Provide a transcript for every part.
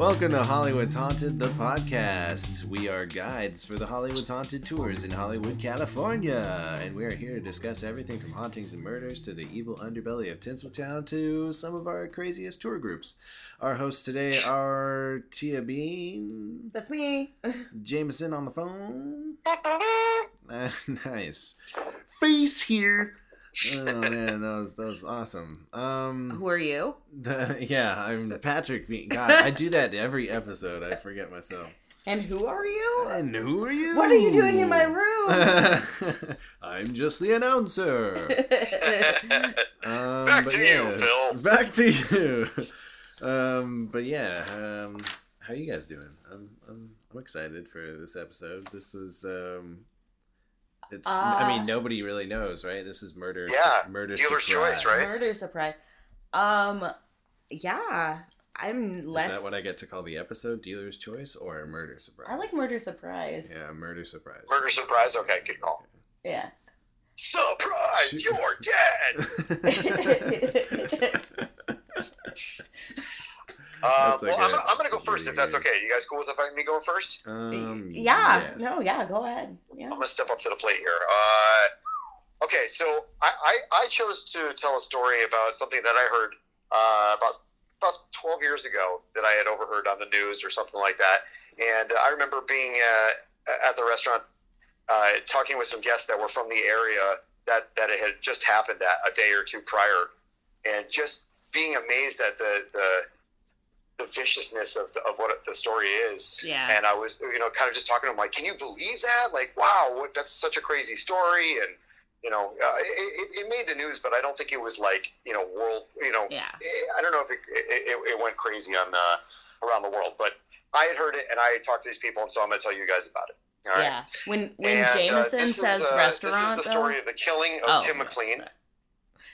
Welcome to Hollywood's Haunted, the podcast. We are guides for the Hollywood's Haunted Tours in Hollywood, California. And we are here to discuss everything from hauntings and murders to the evil underbelly of Tinseltown to some of our craziest tour groups. Our hosts today are Tia Bean. That's me. Jameson on the phone. Nice. Face here. Oh man, that was awesome. Who are you? I'm Patrick Bean. God, I do that every episode. I forget myself. And who are you? And who are you? What are you doing in my room? I'm just the announcer. Back to you, Phil. Back to you. How you guys doing? I'm excited for this episode. This is nobody really knows, right? This is murder. Yeah, murder dealer's surprise. Choice, right? Murder surprise. I'm less. Is that what I get to call the episode? Dealer's choice or murder surprise? I like murder surprise. Yeah, murder surprise. Murder surprise. Okay, good call. Yeah. Surprise! You're dead. I'm going to go first if that's okay. You guys cool with if I'm going first? Yeah. Yes. No, yeah, go ahead. Yeah. I'm going to step up to the plate here. Okay, so I chose to tell a story about something that I heard about 12 years ago that I had overheard on the news or something like that. And I remember being at the restaurant talking with some guests that were from the area that it had just happened at a day or two prior, and just being amazed at the viciousness of what the story is. Yeah. And I was, kind of just talking to him, like, can you believe that? Like, wow, that's such a crazy story. And, it made the news, but I don't think it was like, world, yeah. I don't know if it went crazy on around the world, but I had heard it and I had talked to these people. And so I'm going to tell you guys about it. All right. Yeah. When Jameson says restaurant, this is the story of the killing of Tim McLean.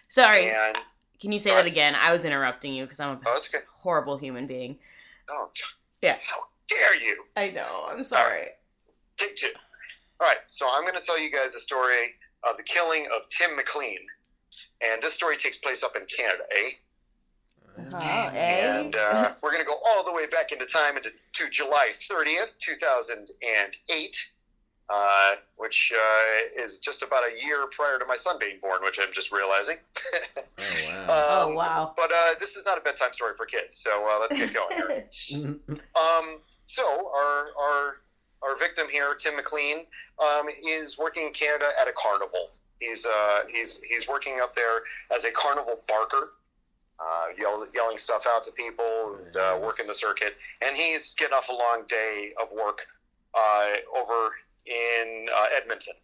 Sorry. And, can you say that again? I was interrupting you because I'm a horrible human being. Oh, yeah. How dare you? I know. I'm sorry. Right. Take two. All right. So I'm going to tell you guys a story of the killing of Tim McLean. And this story takes place up in Canada, eh? Oh, eh? And we're going to go all the way back into time to July 30th, 2008. Which is just about a year prior to my son being born, which I'm just realizing. Oh, wow. But this is not a bedtime story for kids, so let's get going here. So our victim here, Tim McLean, is working in Canada at a carnival. He's working up there as a carnival barker, yelling stuff out to people and working the circuit. And he's getting off a long day of work over in Edmonton.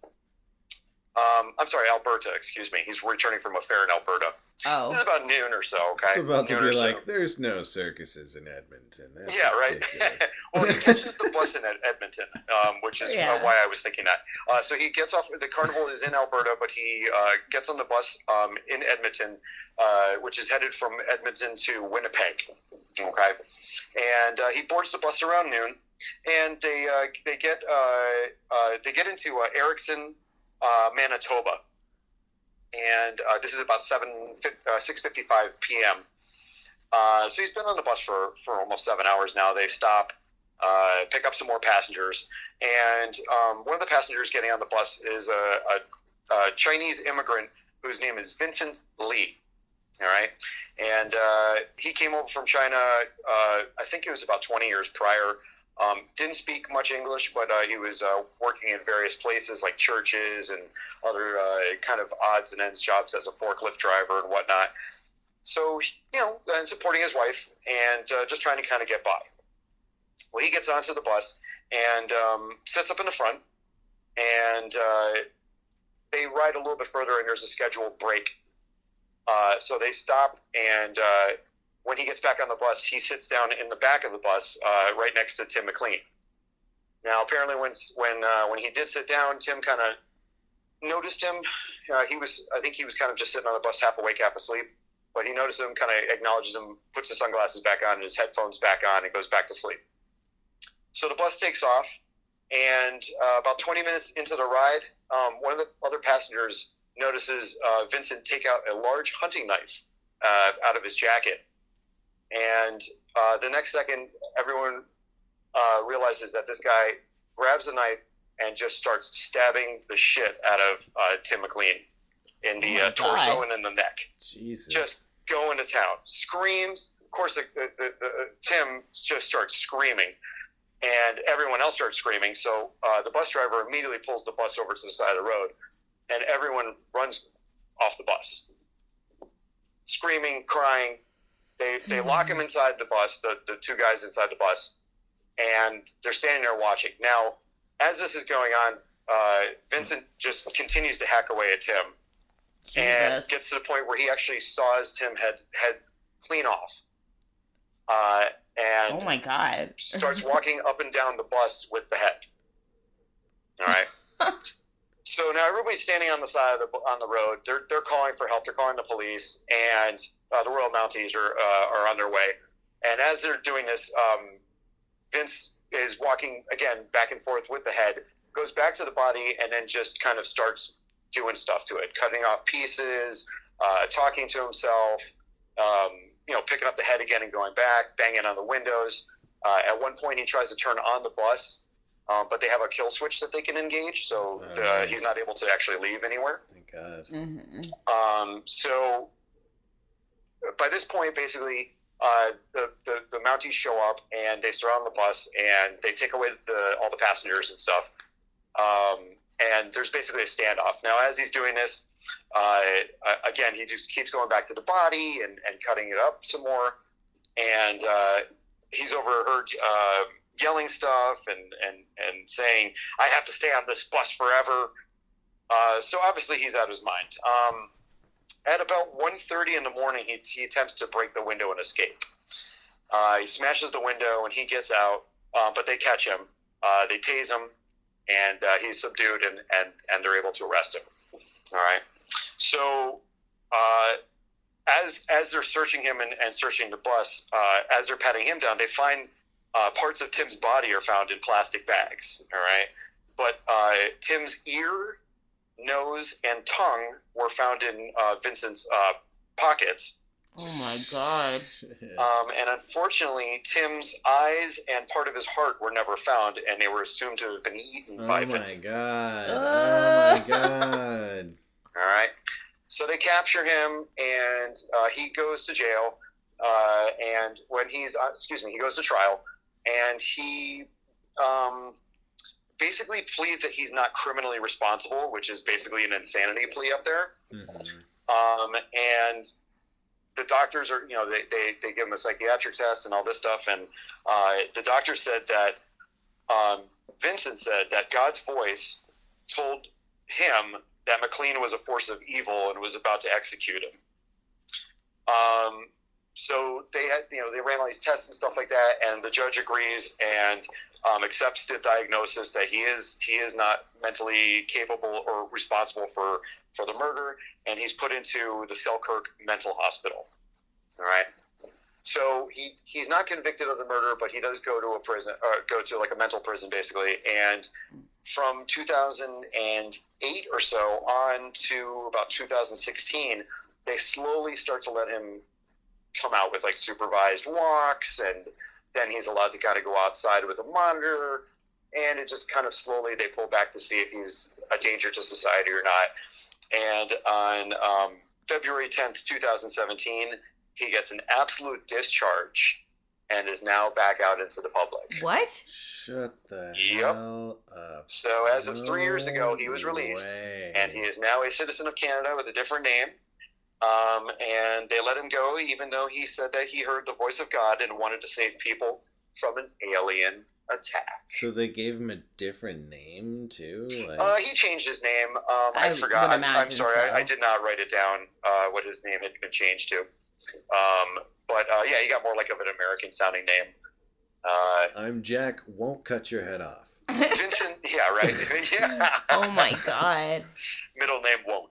I'm sorry, Alberta, excuse me. He's returning from a fair in Alberta. Oh. This is about noon or so, okay? It's about noon to be like, so. There's no circuses in Edmonton. That's ridiculous. Right? Well, he catches the bus in Edmonton, which is why I was thinking that. So he gets off, the carnival is in Alberta, but he gets on the bus in Edmonton, which is headed from Edmonton to Winnipeg, okay? And he boards the bus around noon. And they get into Erickson, Manitoba, and this is about 6:55 p.m. So he's been on the bus for almost 7 hours now. They stop, pick up some more passengers, and one of the passengers getting on the bus is a Chinese immigrant whose name is Vincent Lee. All right, and he came over from China. I think it was about 20 years prior. Didn't speak much English, but he was working in various places like churches and other kind of odds and ends jobs as a forklift driver and whatnot. So, and supporting his wife and just trying to kind of get by. Well, he gets onto the bus and sits up in the front, and they ride a little bit further, and there's a scheduled break. So they stop, and when he gets back on the bus, he sits down in the back of the bus, right next to Tim McLean. Now, apparently, when he did sit down, Tim kind of noticed him. I think he was kind of just sitting on the bus, half awake, half asleep. But he noticed him, kind of acknowledges him, puts his sunglasses back on and his headphones back on, and goes back to sleep. So the bus takes off, and about 20 minutes into the ride, one of the other passengers notices Vincent take out a large hunting knife out of his jacket. And And the next second, everyone realizes that this guy grabs a knife and just starts stabbing the shit out of Tim McLean in the torso and in the neck. Jesus. Just going to town. Screams. Of course, Tim just starts screaming. And everyone else starts screaming. So the bus driver immediately pulls the bus over to the side of the road. And everyone runs off the bus. Screaming, crying. They lock him inside the bus, the two guys inside the bus. And they're standing there watching. Now, as this is going on, Vincent just continues to hack away at Tim. Jesus. And gets to the point where he actually saws Tim head clean off. And oh my God. Starts walking up and down the bus with the head. All right. So now everybody's standing on the side of the road. They're calling for help. They're calling the police, and the Royal Mounties are on their way. And as they're doing this, Vince is walking again back and forth with the head, goes back to the body, and then just kind of starts doing stuff to it, cutting off pieces, talking to himself, picking up the head again and going back, banging on the windows. At one point, he tries to turn on the bus, but they have a kill switch that they can engage, so nice. He's not able to actually leave anywhere. Thank God. Mm-hmm. So by this point, basically, the Mounties show up, and they surround the bus, and they take away all the passengers and stuff. And there's basically a standoff. Now, as he's doing this, again, he just keeps going back to the body and cutting it up some more. And he's overheard yelling stuff and saying, "I have to stay on this bus forever." So obviously he's out of his mind. At about 1:30 in the morning, he attempts to break the window and escape. He smashes the window and he gets out, but they catch him. They tase him, and he's subdued, and they're able to arrest him. All right. So as they're searching him and searching the bus, as they're patting him down, they find parts of Tim's body are found in plastic bags. All right. But Tim's ear, nose, and tongue were found in Vincent's pockets. Oh, my God. And unfortunately, Tim's eyes and part of his heart were never found, and they were assumed to have been eaten by Vincent. Oh, my God. Oh, my God. All right. So they capture him, and he goes to jail. And when he goes to trial, and he basically pleads that he's not criminally responsible, which is basically an insanity plea up there. Mm-hmm. And the doctors are, they give him a psychiatric test and all this stuff. And the doctor said that Vincent said that God's voice told him that McLean was a force of evil and was about to execute him. So they had, they ran all these tests and stuff like that, and the judge agrees and accepts the diagnosis that he is not mentally capable or responsible for the murder, and he's put into the Selkirk Mental Hospital. All right. So he's not convicted of the murder, but he does go to a prison, or go to like a mental prison, basically. And from 2008 or so on to about 2016, they slowly start to let him come out with like supervised walks, and then he's allowed to kind of go outside with a monitor, and it just kind of slowly they pull back to see if he's a danger to society or not. And on February 10th, 2017, he gets an absolute discharge and is now back out into the public. What? Shut the hell up. So as of 3 years ago, he was released, and he is now a citizen of Canada with a different name. And they let him go, even though he said that he heard the voice of God and wanted to save people from an alien attack. So they gave him a different name too. Like... he changed his name. I forgot. I'm sorry, so. I did not write it down. What his name had been changed to. But yeah, he got more like of an American sounding name. I'm Jack. Won't cut your head off. Vincent. Yeah. Right. Yeah. Oh my God. Middle name won't.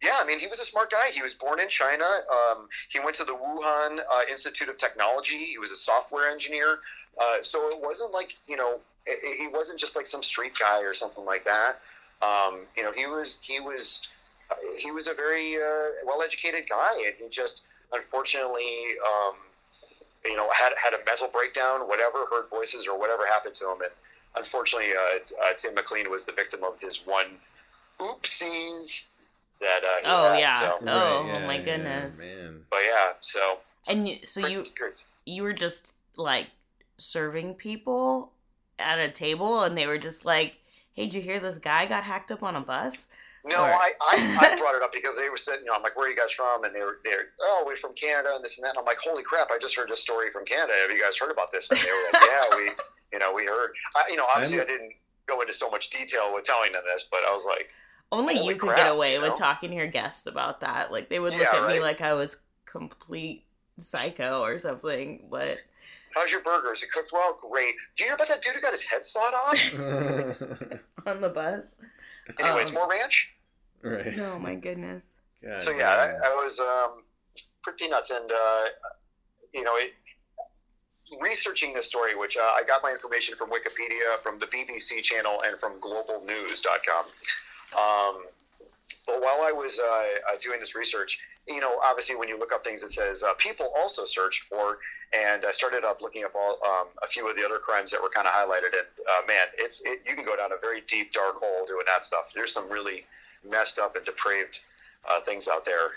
Yeah, I mean, he was a smart guy. He was born in China. He went to the Wuhan Institute of Technology. He was a software engineer. So it wasn't like, he wasn't just like some street guy or something like that. He was a very well-educated guy, and he just unfortunately, you know, had a mental breakdown, whatever, heard voices or whatever happened to him. And unfortunately, Tim McLean was the victim of his one oopsies that he had. But yeah, so. And you were just like serving people at a table and they were just like, hey, did you hear this guy got hacked up on a bus? No, or... I brought it up because they were sitting, you know, I'm like, where are you guys from? And they were, oh, we're from Canada and this and that. And I'm like, holy crap, I just heard this story from Canada. Have you guys heard about this? And they were like, yeah, we heard. Obviously I didn't go into so much detail with telling them this, but I was like. Only you could get away with talking to your guests about that. Like they would look at me like I was complete psycho or something, but. How's your burger? Is it cooked well? Great. Do you hear about that dude who got his head sawed off? On the bus. Anyways, more ranch? Right. No, my goodness. God, so, yeah, I was pretty nuts. And, you know, researching this story, which I got my information from Wikipedia, from the BBC channel, and from globalnews.com. But while I was doing this research, you know, obviously when you look up things, it says people also searched for, and I started up looking up all a few of the other crimes that were kind of highlighted. And man, you can go down a very deep, dark hole doing that stuff. There's some really messed up and depraved things out there.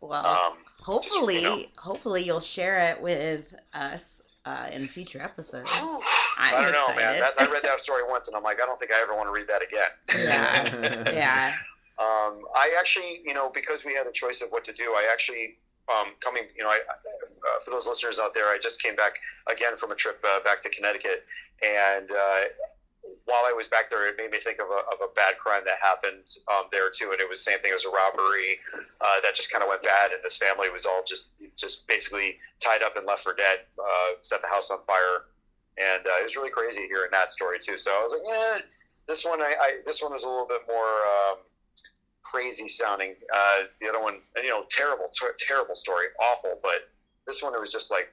Well, hopefully, hopefully you'll share it with us in future episodes. I don't know, man. I read that story once, and I'm like, I don't think I ever want to read that again. Yeah, yeah. I actually, you know, because we had a choice of what to do, I actually, for those listeners out there, I just came back again from a trip back to Connecticut. And while I was back there, it made me think of a bad crime that happened there too. And it was the same thing. It was a robbery that just kind of went bad. And this family was all just basically tied up and left for dead, set the house on fire. And it was really crazy hearing that story too. So I was like, this one was a little bit more... crazy sounding. The other one, you know, terrible story, awful. But this one, it was just like,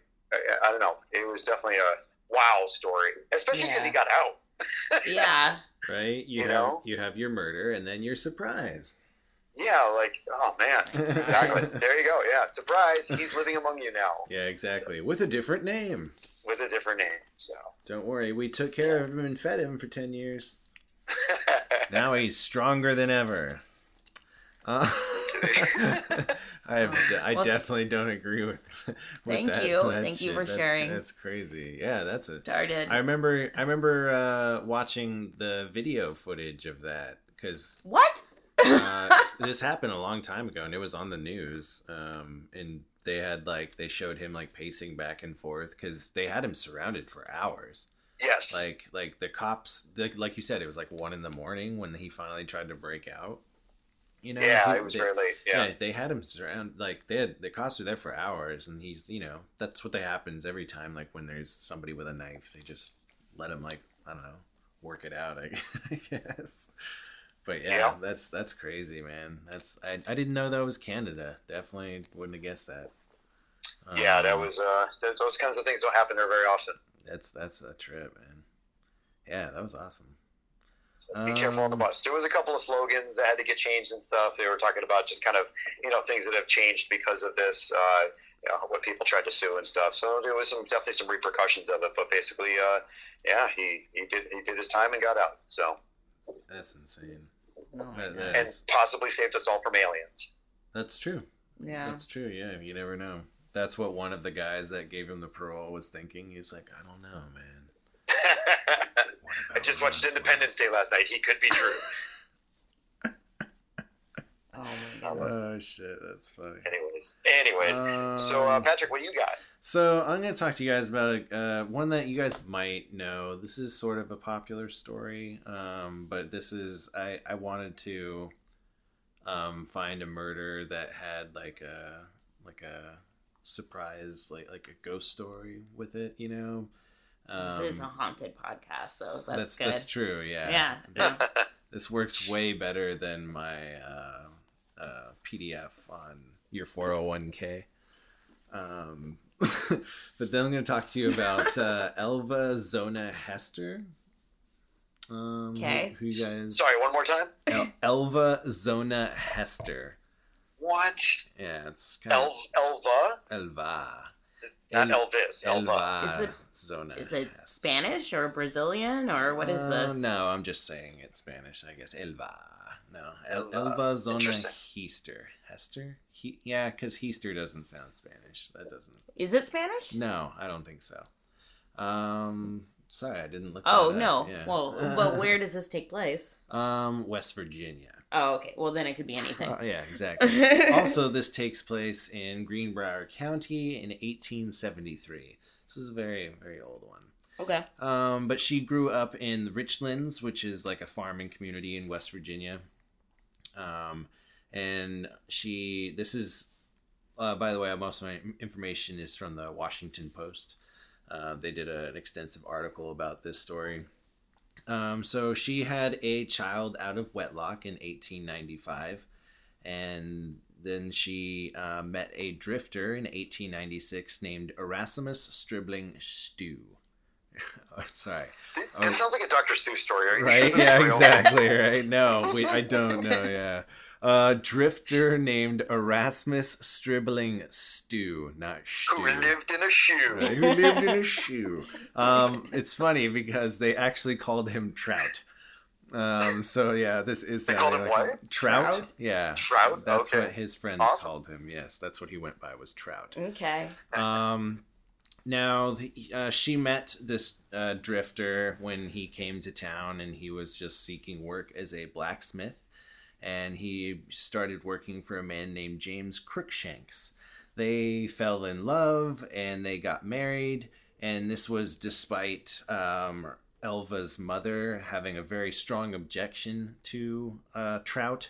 I don't know. It was definitely a wow story, especially because he got out. Yeah. Right. You have your murder and then your surprise. Yeah. Like, oh man. Exactly. There you go. Yeah. Surprise. He's living among you now. Yeah, exactly. So, with a different name. So don't worry. We took care of him and fed him for 10 years. Now he's stronger than ever. I definitely don't agree with that. Thank you for sharing. That's crazy. Yeah, that's it. I remember watching the video footage of that because this happened a long time ago and it was on the news. And they had they showed him pacing back and forth because they had him surrounded for hours. Yes. Like the cops, like you said, it was 1 a.m. when he finally tried to break out. You know, it was very late. Yeah. They had him surround, the cops were there for hours, and he's, you know, that's what happens every time. Like when there's somebody with a knife, they just let him, I don't know, work it out, I guess. But yeah. That's crazy, man. I didn't know that was Canada. Definitely wouldn't have guessed that. Yeah, that was those kinds of things don't happen there very often. That's a trip, man. Yeah, that was awesome. So be careful on the bus. There was a couple of slogans that had to get changed and stuff. They were talking about just kind of, you know, things that have changed because of this, you know, what people tried to sue and stuff. So there was definitely some repercussions of it. But basically, he did his time and got out. So that's insane. Oh, and possibly saved us all from aliens. That's true. Yeah, that's true. Yeah, you never know. That's what one of the guys that gave him the parole was thinking. He's like, I don't know, man. I just watched Independence Day last night. He could be true. Oh, my God. Oh, shit. That's funny. Anyways. So, Patrick, what do you got? So, I'm going to talk to you guys about one that you guys might know. This is sort of a popular story, but this is... I wanted to find a murder that had, like a surprise, like a ghost story with it, you know? This is a haunted podcast, so that's good. That's true, yeah. Yeah. This works way better than my PDF on your 401k. But then I'm going to talk to you about Elva Zona Heaster. Okay. Sorry, one more time? Elva Zona Heaster. want. Yeah, it's kind of Elva. Not Elvis. Elva. Is it Spanish or Brazilian or what is this? No, I'm just saying it's Spanish, I guess. Elva. No, Elva Zona Heaster. Hester? Yeah, because Heaster doesn't sound Spanish. That doesn't. Is it Spanish? No, I don't think so. Sorry, I didn't look. Oh no! Yeah. Well, but where does this take place? West Virginia. Oh, okay. Well, then it could be anything. Yeah, exactly. Also, this takes place in Greenbrier County in 1873. This is a very, very old one. Okay. But she grew up in the Richlands, which is like a farming community in West Virginia. And she, this is, by the way, most of my information is from the Washington Post. They did an extensive article about this story. So she had a child out of wedlock in 1895, and then she met a drifter in 1896 named Erasmus Stribbling Stew. Oh, sorry. It sounds like a Dr. Seuss story. Are you right? Sure? Yeah, exactly. Right? No, I don't know. Yeah. Drifter named Erasmus Stribbling Stew, not Stew. Who lived in a shoe. Right, who lived in a shoe. It's funny because they actually called him Trout. So yeah, this is... They called him what? Trout? Yeah. Trout? That's okay. What his friends called him, yes. That's what he went by, was Trout. Okay. Now, she met this drifter when he came to town, and he was just seeking work as a blacksmith. And he started working for a man named James Crookshanks. They fell in love and they got married. And this was despite Elva's mother having a very strong objection to Trout,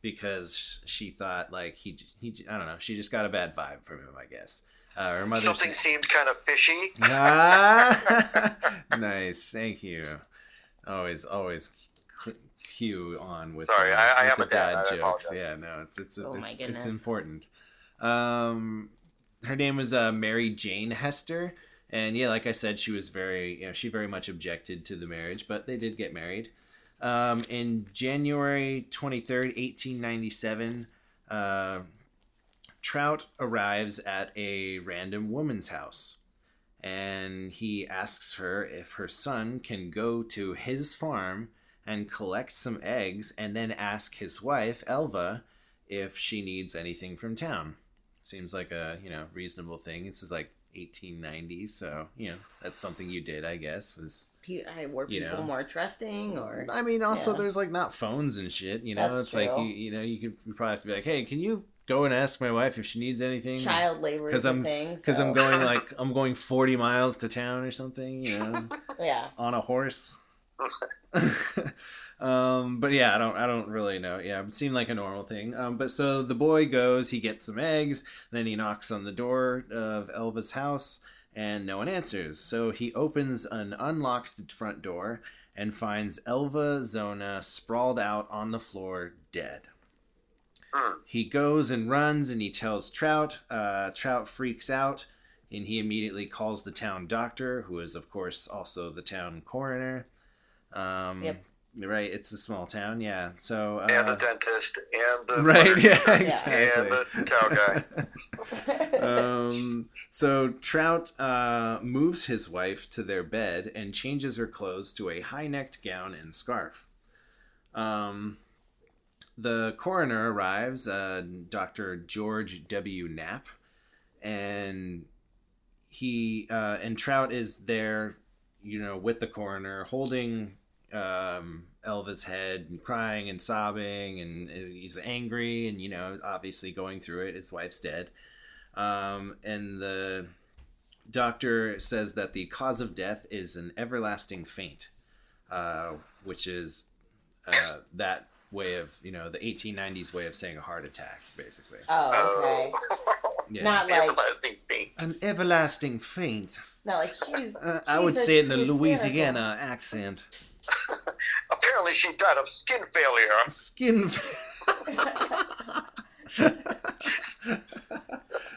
because she thought like he I don't know, she just got a bad vibe from him, I guess. Her mother something seemed kind of fishy. Nice, thank you. Always. Cue on with sorry, the, I with am the a dad jokes. Yeah, no, it's important. Her name was Mary Jane Heaster, and yeah, like I said, she was very much objected to the marriage, but they did get married. In January 23rd, 1897, Trout arrives at a random woman's house. And he asks her if her son can go to his farm and collect some eggs, and then ask his wife, Elva, if she needs anything from town. Seems like a, reasonable thing. This is like 1890, so, that's something you did, I guess, was... Were people more trusting, or... I mean, also, there's, not phones and shit, That's it's true. Like, you could probably have to be like, hey, can you go and ask my wife if she needs anything? Child labor is a thing, because so. I'm going 40 miles to town or something, Yeah. On a horse. But yeah, I don't really know. Yeah, it seemed like a normal thing. But so the boy goes, he gets some eggs, then he knocks on the door of Elva's house, and no one answers. So he opens an unlocked front door and finds Elva Zona sprawled out on the floor, dead. He goes and runs, and he tells Trout. Trout freaks out, and he immediately calls the town doctor, who is of course also the town coroner. Yep. Right, it's a small town, yeah. So and the dentist and the exactly. And the cow guy. So Trout moves his wife to their bed and changes her clothes to a high-necked gown and scarf. The coroner arrives, Dr. George W. Knapp, and he and Trout is there, with the coroner, holding Elva's head and crying and sobbing, and he's angry and, obviously going through it. His wife's dead. And the doctor says that the cause of death is an everlasting faint, which is that way of, the 1890s way of saying a heart attack, basically. Oh, okay. Yeah. Not like everlasting faint. An everlasting faint. No, like she's. I would say it in a Louisiana accent. Apparently, she died of skin failure.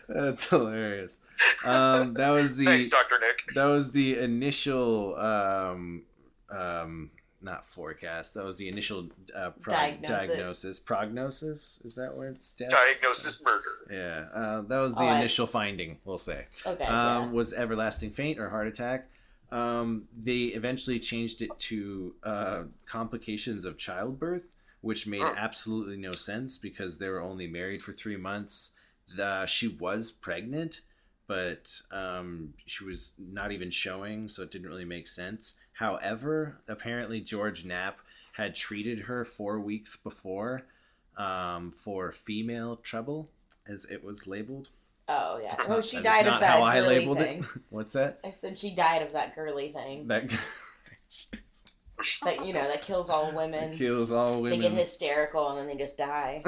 That's hilarious. That was the. Thanks, Dr. Nick. That was the initial not forecast. That was the initial diagnosis. Prognosis? Is that where it's death? Diagnosis murder. Yeah. That was the initial finding, we'll say. Okay. Was everlasting faint or heart attack. They eventually changed it to complications of childbirth, which made absolutely no sense because they were only married for 3 months. She was pregnant, but she was not even showing, so it didn't really make sense. However, apparently George Knapp had treated her 4 weeks before for female trouble, as it was labeled. Oh, yeah. Oh, she died of that girly thing. What's that? I said she died of that girly thing. That, you know, that kills all women. It kills all women. They get hysterical and then they just die.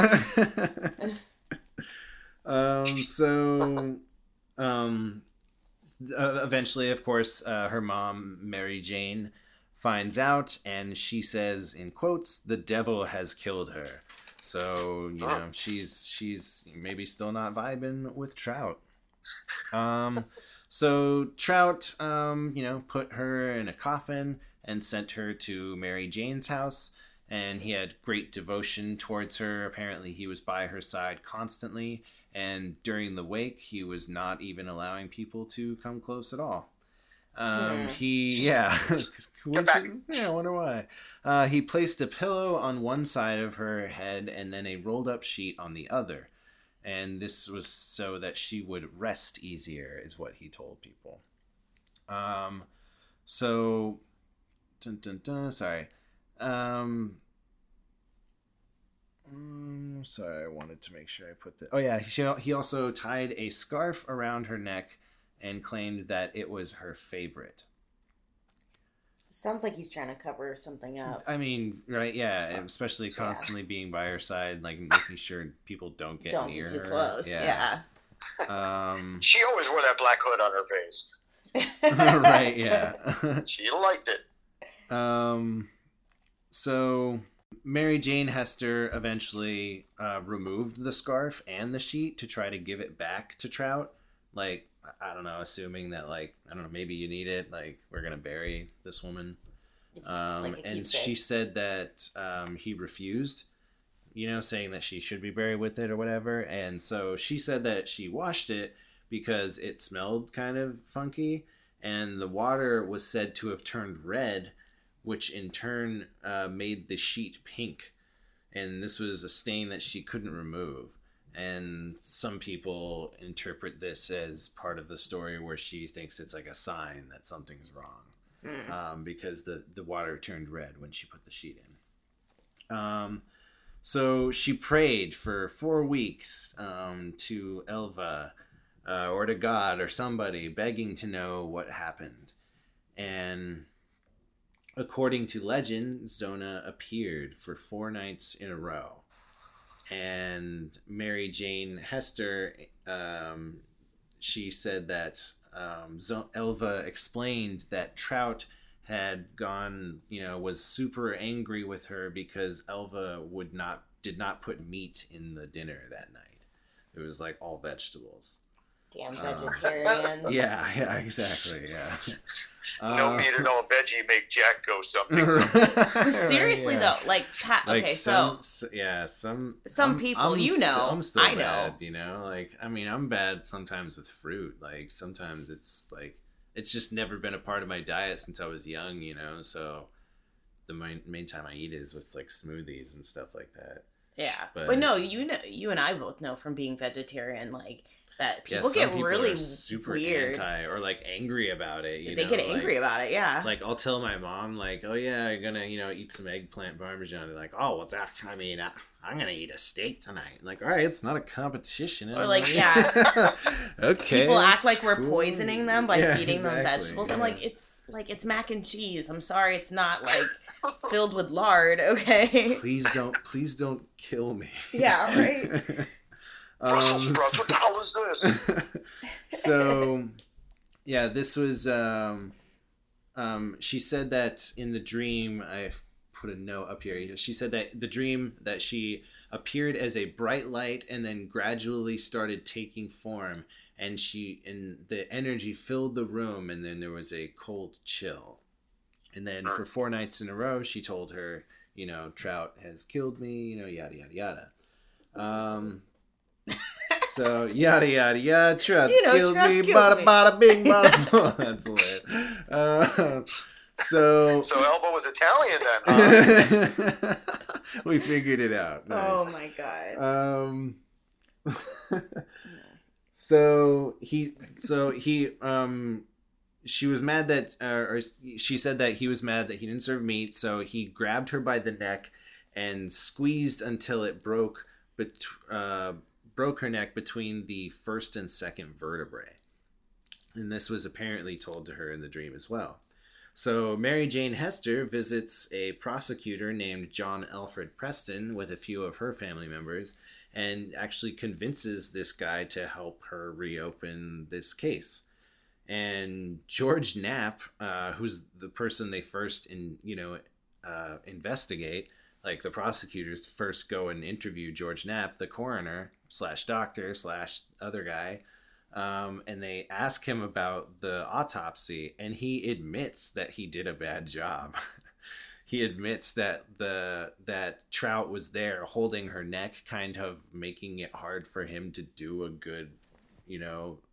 Eventually, of course, her mom, Mary Jane, finds out, and she says, in quotes, "The devil has killed her." So, you know, she's maybe still not vibing with Trout. So Trout, you know, put her in a coffin and sent her to Mary Jane's house. And he had great devotion towards her. Apparently, he was by her side constantly. And during the wake, he was not even allowing people to come close at all. I wonder why. He placed a pillow on one side of her head and then a rolled up sheet on the other. And this was so that she would rest easier, is what he told people. I wanted to make sure I put the... Oh, yeah, he also tied a scarf around her neck and claimed that it was her favorite. Sounds like he's trying to cover something up. I mean, right, yeah, especially constantly being by her side, like making sure people don't near her. Don't get too close, yeah. She always wore that black hood on her face. Right, yeah. She liked it. So... Mary Jane Heaster eventually removed the scarf and the sheet to try to give it back to Trout. Like, I don't know, assuming that, like, I don't know, maybe you need it. Like, we're going to bury this woman. And she said that he refused, you know, saying that she should be buried with it or whatever. And so she said that she washed it because it smelled kind of funky. And the water was said to have turned red, which in turn made the sheet pink. And this was a stain that she couldn't remove. And some people interpret this as part of the story where she thinks it's like a sign that something's wrong. Because the water turned red when she put the sheet in. So she prayed for 4 weeks to Elva or to God or somebody, begging to know what happened. And... according to legend, Zona appeared for 4 nights in a row. And Mary Jane Heaster, she said that Elva explained that Trout had gone, you know, was super angry with her because Elva did not put meat in the dinner that night. It was like all vegetables. Damn vegetarians. Yeah, exactly, yeah. No meat at all, veggie, make Jack go something. Seriously, though, like, okay, so... Yeah, some people, I'm still bad, you know? Like, I mean, I'm bad sometimes with fruit. Like, sometimes it's, like... It's just never been a part of my diet since I was young, you know? So the main time I eat is with, like, smoothies and stuff like that. Yeah. But no, you and I both know from being vegetarian, like... that people get people really super weird. Anti or like angry about it. They get angry about it, yeah. Like I'll tell my mom, like, "Oh yeah, I'm gonna eat some eggplant parmesan." And like, "Oh well, I'm gonna eat a steak tonight." And like, all right, it's not a competition. Or like, yeah, okay. People act like we're poisoning them by feeding them vegetables. Yeah. I'm like, it's mac and cheese. I'm sorry, it's not like filled with lard. Okay. Please don't kill me. Yeah. Right. Brussels sprouts, what the hell is this? So, yeah, this was, she said that in the dream, I put a note up here. She said that the dream that she appeared as a bright light and then gradually started taking form. And the energy filled the room and then there was a cold chill. And then for 4 nights in a row, she told her, you know, Trout has killed me, you know, yada, yada, yada. So, yada, yada, yada, Trout's you know, killed Trout's me, killed bada, me. Bada, bing, bada, boom. That's lit. So Elba was Italian then, huh? We figured it out. Nice. Oh, my God. She was mad that, or she said that he was mad that he didn't serve meat, so he grabbed her by the neck and squeezed until it broke her neck between the first and second vertebrae. And this was apparently told to her in the dream as well. So Mary Jane Heaster visits a prosecutor named John Alfred Preston with a few of her family members and actually convinces this guy to help her reopen this case. And George Knapp, who's the person they first, investigate, like the prosecutors first go and interview George Knapp, the coroner / doctor / other guy, and they ask him about the autopsy, and he admits that he did a bad job. He admits that that Trout was there holding her neck, kind of making it hard for him to do a good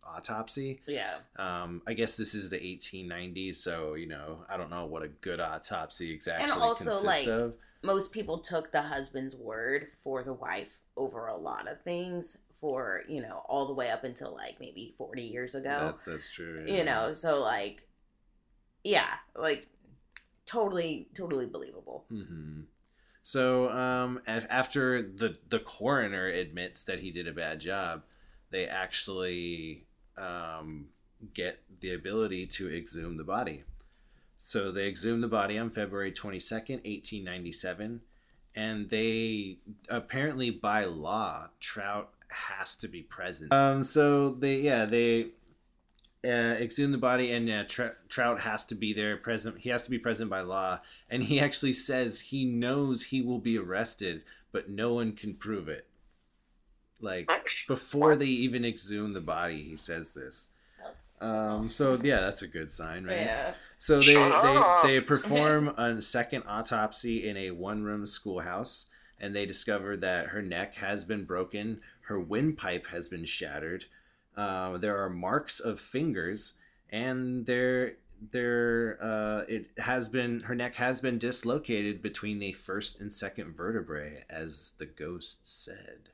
autopsy. Yeah. I guess this is the 1890s, so, I don't know what a good autopsy exactly consists of. And also, most people took the husband's word for the wife over a lot of things for, all the way up until, maybe 40 years ago. That's true. Yeah. Totally, totally believable. Mm-hmm. So, after the coroner admits that he did a bad job, they actually get the ability to exhume the body. So they exhumed the body on February 22nd, 1897. And they apparently, by law, Trout has to be present. So they exhumed the body, and Trout has to be there present. He has to be present by law. And he actually says he knows he will be arrested, but no one can prove it. Before they even exhume the body, he says this. That's a good sign, right? Yeah. So they perform a second autopsy in a one-room schoolhouse, and they discover that her neck has been broken, her windpipe has been shattered, there are marks of fingers, and her neck has been dislocated between the first and second vertebrae, as the ghost said.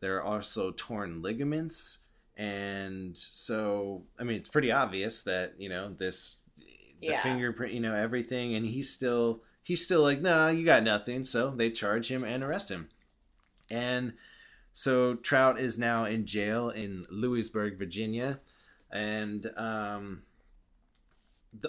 There are also torn ligaments, and so, it's pretty obvious that, the fingerprint, everything, and he's still like, nah, you got nothing, so they charge him and arrest him. And so Trout is now in jail in Lewisburg, Virginia, and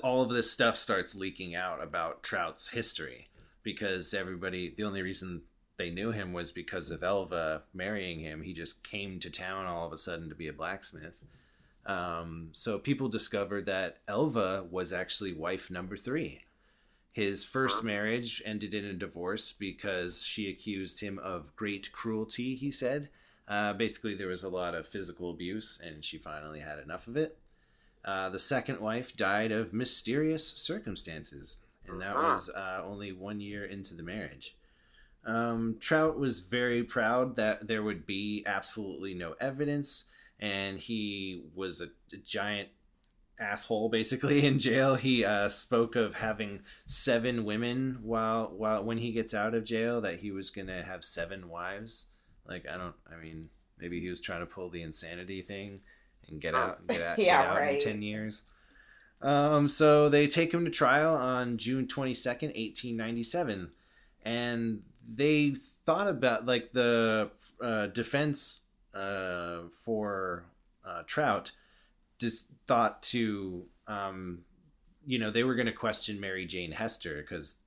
all of this stuff starts leaking out about Trout's history, because the only reason they knew him was because of Elva marrying him. He just came to town all of a sudden to be a blacksmith. So people discovered that Elva was actually wife number 3. His first marriage ended in a divorce because she accused him of great cruelty, he said. Basically, there was a lot of physical abuse, and she finally had enough of it. The second wife died of mysterious circumstances, and that was only 1 year into the marriage. Trout was very proud that there would be absolutely no evidence, and he was a giant asshole basically in jail. He spoke of having 7 women while when he gets out of jail, that he was gonna have 7 wives. Maybe he was trying to pull the insanity thing and get out right. In 10 years. So they take him to trial on June 22nd, 1897, and they thought about, the defense for Trout just thought to, they were going to question Mary Jane Heaster because,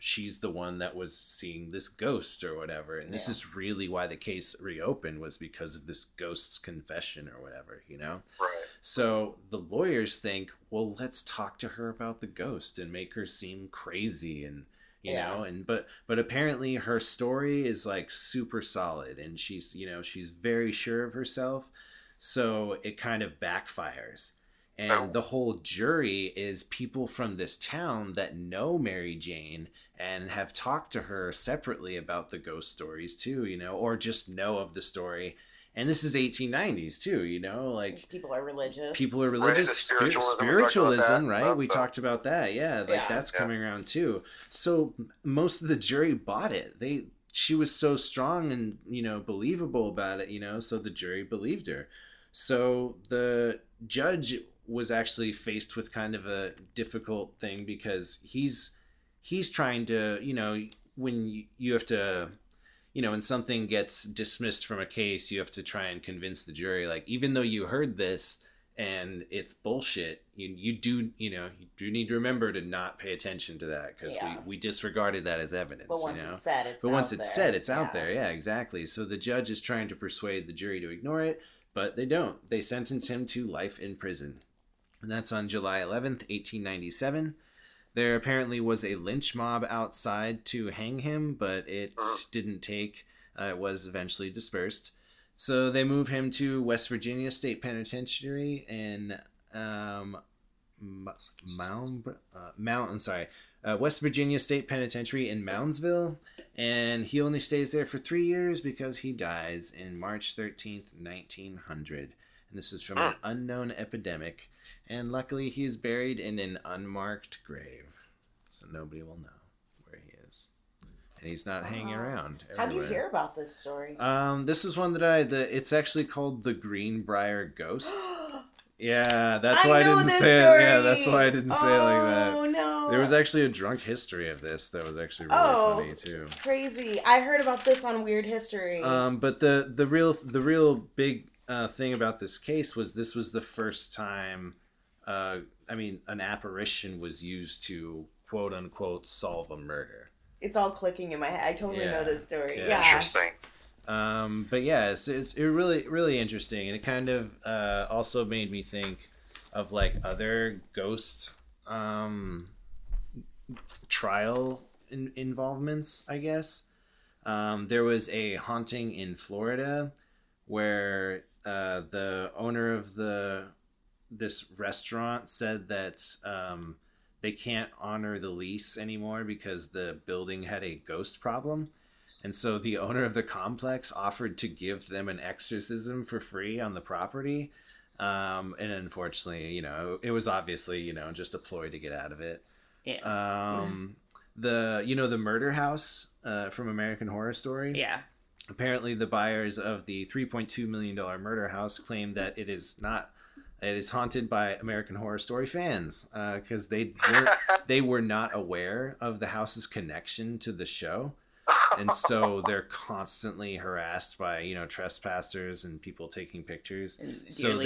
she's the one that was seeing this ghost or whatever. And this is really why the case reopened, was because of this ghost's confession or whatever, Right. So the lawyers think, well, let's talk to her about the ghost and make her seem crazy and, but apparently her story is super solid, and she's very sure of herself, so it kind of backfires. And the whole jury is people from this town that know Mary Jane and have talked to her separately about the ghost stories too, you know, or just know of the story. And this is 1890s too, you know, like people are religious. People are religious. Right, spiritualism, right? Stuff, we talked about that. Yeah, like that's coming around too. So most of the jury bought it. She was so strong and, you know, believable about it, you know, so the jury believed her. So the judge was actually faced with kind of a difficult thing because he's trying to, you know, when you have to, you know, when something gets dismissed from a case, you have to try and convince the jury, like, even though you heard this and it's bullshit, you do need to remember to not pay attention to that because we disregarded that as evidence. But once it's said, it's out there. Yeah, exactly. So the judge is trying to persuade the jury to ignore it, but they don't. They sentence him to life in prison. And that's on July 11th, 1897. There apparently was a lynch mob outside to hang him, but it didn't take. It was eventually dispersed. So they move him to West Virginia State Penitentiary in West Virginia State Penitentiary in Moundsville, and he only stays there for 3 years because he dies in March 13th, 1900. And this was from an unknown epidemic. And luckily, he is buried in an unmarked grave, so nobody will know where he is. And he's not hanging around everywhere. How do you hear about this story? This is one that it's actually called The Greenbrier Ghost. Yeah, that's why I didn't say it. Yeah, that's why I didn't say it like that. Oh no! There was actually a drunk history of this that was actually really funny too. Crazy! I heard about this on Weird History. But the real big thing about this case was this was the first time. An apparition was used to quote unquote solve a murder. It's all clicking in my head. I totally know this story. Yeah. Interesting. But yeah, it's really, really interesting. And it kind of also made me think of like other ghost trial involvements, I guess. There was a haunting in Florida where the owner of this restaurant said that they can't honor the lease anymore because the building had a ghost problem. And so the owner of the complex offered to give them an exorcism for free on the property. And unfortunately, you know, it was obviously, you know, just a ploy to get out of it. Yeah. The murder house from American Horror Story. Yeah. Apparently the buyers of the $3.2 million murder house claim that it is haunted by American Horror Story fans because they were not aware of the house's connection to the show. And so they're constantly harassed by, you know, trespassers and people taking pictures. And so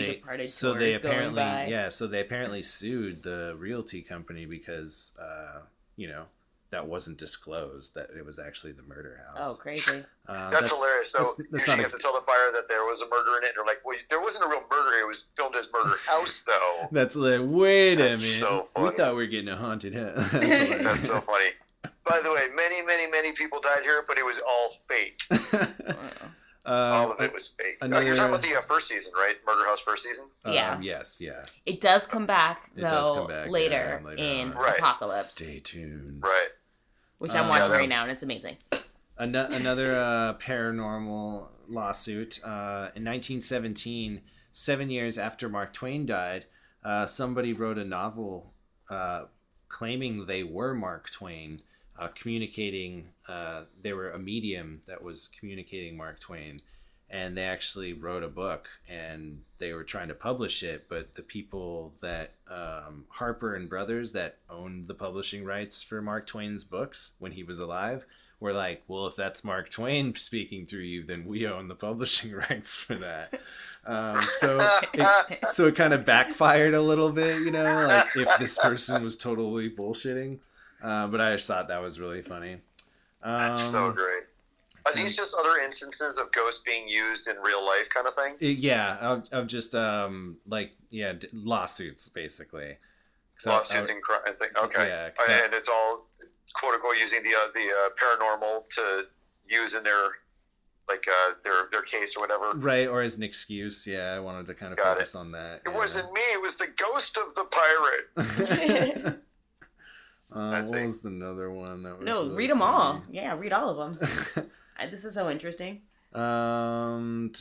they apparently sued the realty company because, you know, that wasn't disclosed that it was actually the murder house. Oh, crazy! That's hilarious. So you have to tell the buyer that there was a murder in it. They're like, "Well, there wasn't a real murder. It was filmed as murder house, though." That's like, wait a minute. So we thought we were getting a haunted house. That's so funny. By the way, many, many, many people died here, but it was all fake. All of it was fake. You're talking about the first season, right? Murder House first season? Yeah. Yes, yeah. It does come back, later in Apocalypse. Stay tuned. Right. Which I'm watching right now, and it's amazing. Another paranormal lawsuit. In 1917, 7 years after Mark Twain died, somebody wrote a novel claiming they were Mark Twain, communicating, they were a medium that was communicating Mark Twain, and they actually wrote a book and they were trying to publish it, but the people that Harper and Brothers that owned the publishing rights for Mark Twain's books when he was alive were like, well, if that's Mark Twain speaking through you, then we own the publishing rights for that. So it kind of backfired a little bit, you know, like if this person was totally bullshitting. But I just thought that was really funny. That's so great. Are these just other instances of ghosts being used in real life kind of thing? Yeah, of just lawsuits basically. Lawsuits and crime. Okay. Yeah, and it's all quote unquote using the paranormal to use in their like their case or whatever. Right, or as an excuse. Yeah, I wanted to kind of focus on that. It wasn't me. It was the ghost of the pirate. What was another one? That was really read them funny. All. Yeah, read all of them. This is so interesting. Oh,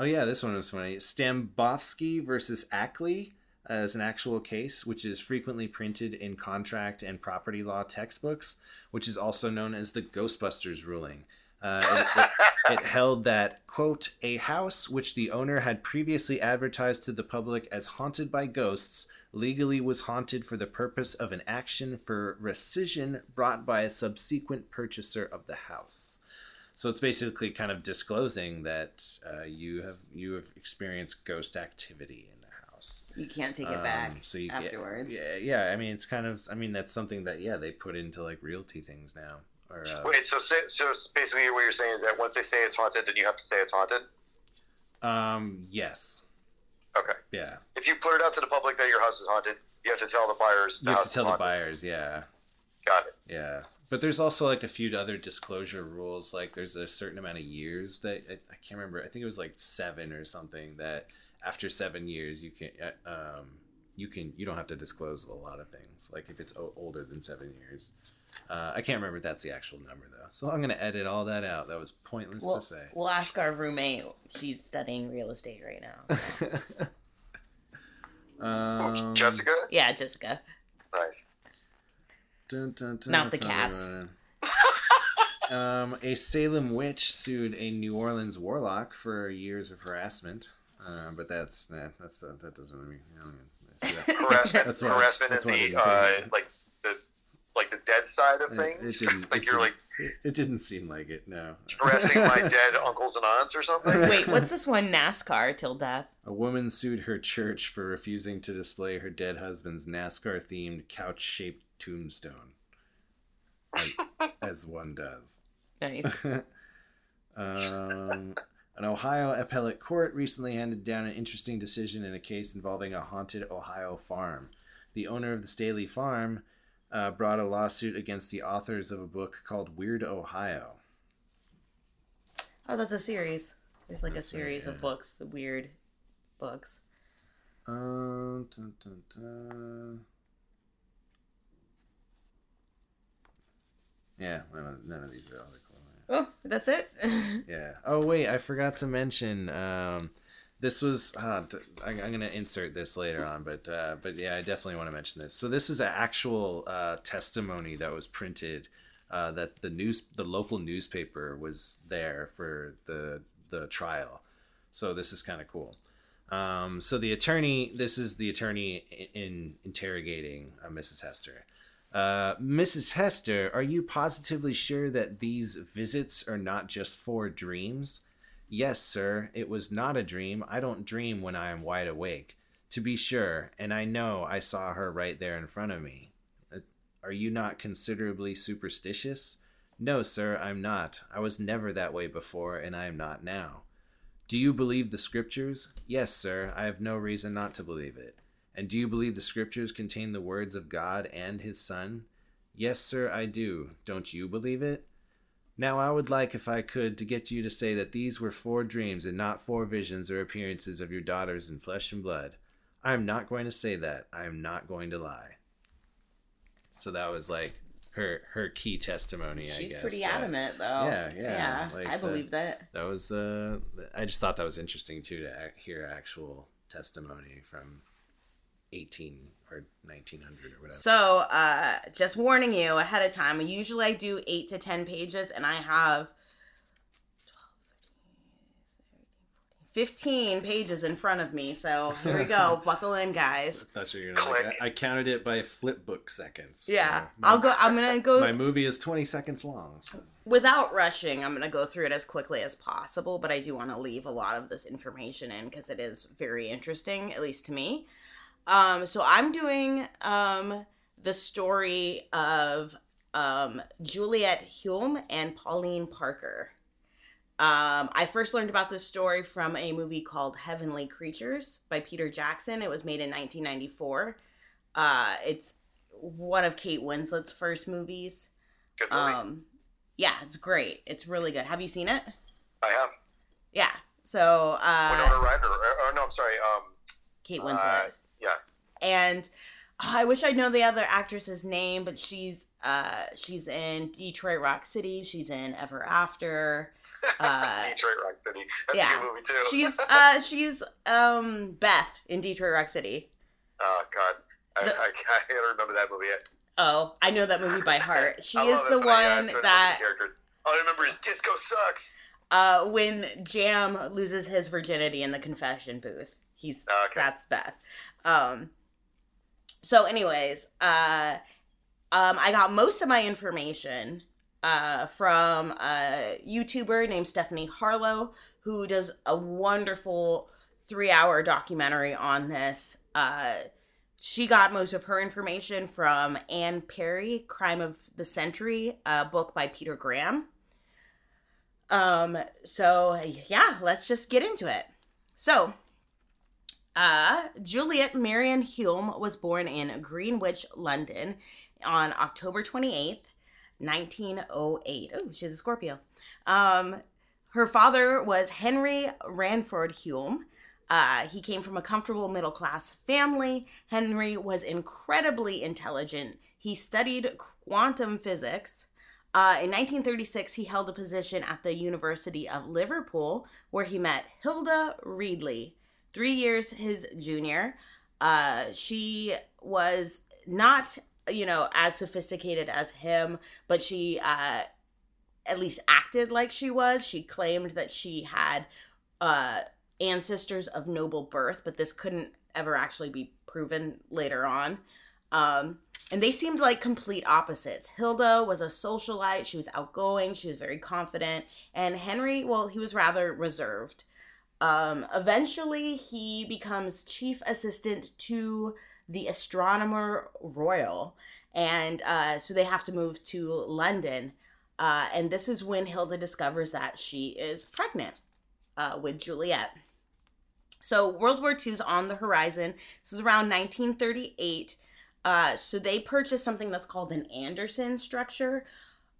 yeah, this one was funny. Stambovsky versus Ackley as an actual case, which is frequently printed in contract and property law textbooks, which is also known as the Ghostbusters ruling. It held that, quote, a house which the owner had previously advertised to the public as haunted by ghosts legally was haunted for the purpose of an action for rescission brought by a subsequent purchaser of the house. So it's basically kind of disclosing that you have experienced ghost activity in the house. You can't take it back afterwards. Yeah. I mean, it's kind of. I mean, that's something that they put into like realty things now. Or, wait. So basically, what you're saying is that once they say it's haunted, then you have to say it's haunted. Yes. Okay. Yeah. If you put it out to the public that your house is haunted, you have to tell the buyers. Yeah. Got it. Yeah. But there's also like a few other disclosure rules. Like there's a certain amount of years that I can't remember. I think it was like 7 or something. That after 7 years, you don't have to disclose a lot of things. Like if it's older than 7 years, I can't remember if that's the actual number though. So I'm gonna edit all that out. That was pointless to say. We'll ask our roommate. She's studying real estate right now. So. Jessica. Yeah, Jessica. Nice. Not the cats. A Salem witch sued a New Orleans warlock for years of harassment, but that doesn't mean harassment. Harassment is the like the dead side of things. It didn't seem like it. No, harassing my dead uncles and aunts or something. Wait, what's this one? NASCAR till death. A woman sued her church for refusing to display her dead husband's NASCAR-themed couch-shaped tombstone, as one does. Nice. An Ohio appellate court recently handed down an interesting decision in a case involving a haunted Ohio farm. The owner of the Staley Farm brought a lawsuit against the authors of a book called Weird Ohio. Oh, that's a series. There's like a series of books, the weird books. Yeah, none of these are all that cool. Oh, that's it? Yeah. Oh, wait, I forgot to mention, this was, I'm going to insert this later on, but yeah, I definitely want to mention this. So this is an actual testimony that was printed that the local newspaper was there for the trial. So this is kind of cool. So this is the attorney in interrogating Mrs. Heaster. Mrs. Heaster, are you positively sure that these visits are not just for dreams? Yes, sir. It was not a dream. I don't dream when I am wide awake, to be sure. And I know I saw her right there in front of me. Are you not considerably superstitious? No, sir, I'm not. I was never that way before, and I am not now. Do you believe the scriptures? Yes, sir. I have no reason not to believe it. And do you believe the scriptures contain the words of God and his son? Yes, sir, I do. Don't you believe it? Now I would like, if I could, to get you to say that these were 4 dreams and not 4 visions or appearances of your daughters in flesh and blood. I am not going to say that. I am not going to lie. So that was like her key testimony, I guess. She's pretty adamant, though. Yeah. Like I believe that. That was, I just thought that was interesting, too, to hear actual testimony from 18 or 1900 or whatever. So just warning you ahead of time, usually I do 8 to 10 pages, and I have 15 pages in front of me, so here we go. Buckle in, guys. I counted it by flip book seconds. Yeah, so I'm gonna go. My movie is 20 seconds long. So. Without rushing, I'm gonna go through it as quickly as possible, but I do want to leave a lot of this information in because it is very interesting, at least to me. So I'm doing the story of Juliet Hulme and Pauline Parker. I first learned about this story from a movie called Heavenly Creatures by Peter Jackson. It was made in 1994. It's one of Kate Winslet's first movies. Good movie. Yeah, it's great. It's really good. Have you seen it? I have. Yeah. So. Winona Ryder. No, I'm sorry. Kate Winslet. Yeah. And I wish I'd know the other actress's name, but she's in Detroit Rock City. She's in Ever After. Detroit Rock City. That's a good movie too. she's Beth in Detroit Rock City. Oh God, I can't remember that movie yet. Oh, I know that movie by heart. She is the one that. All I remember is disco sucks. When Jam loses his virginity in the confession booth, that's Beth. So, anyways, I got most of my information from a YouTuber named Stephanie Harlow, who does a wonderful 3-hour documentary on this. She got most of her information from Anne Perry, Crime of the Century, a book by Peter Graham. So, yeah, let's just get into it. So, Juliet Marion Hulme was born in Greenwich, London, on October 28th, 1908. Oh, she's a Scorpio. Her father was Henry Ranford Hulme. He came from a comfortable middle-class family. Henry was incredibly intelligent. He studied quantum physics. In 1936, he held a position at the University of Liverpool, where he met Hilda Readley, 3 years his junior. She was not, as sophisticated as him, but she at least acted like she was. She claimed that she had... ancestors of noble birth, but this couldn't ever actually be proven later on. And they seemed like complete opposites. Hilda was a socialite. She was outgoing. She was very confident. And Henry, he was rather reserved. Eventually, he becomes chief assistant to the Astronomer Royal. And so they have to move to London. And this is when Hilda discovers that she is pregnant with Juliet. So World War II is on the horizon. This is around 1938. So they purchased something that's called an Anderson structure.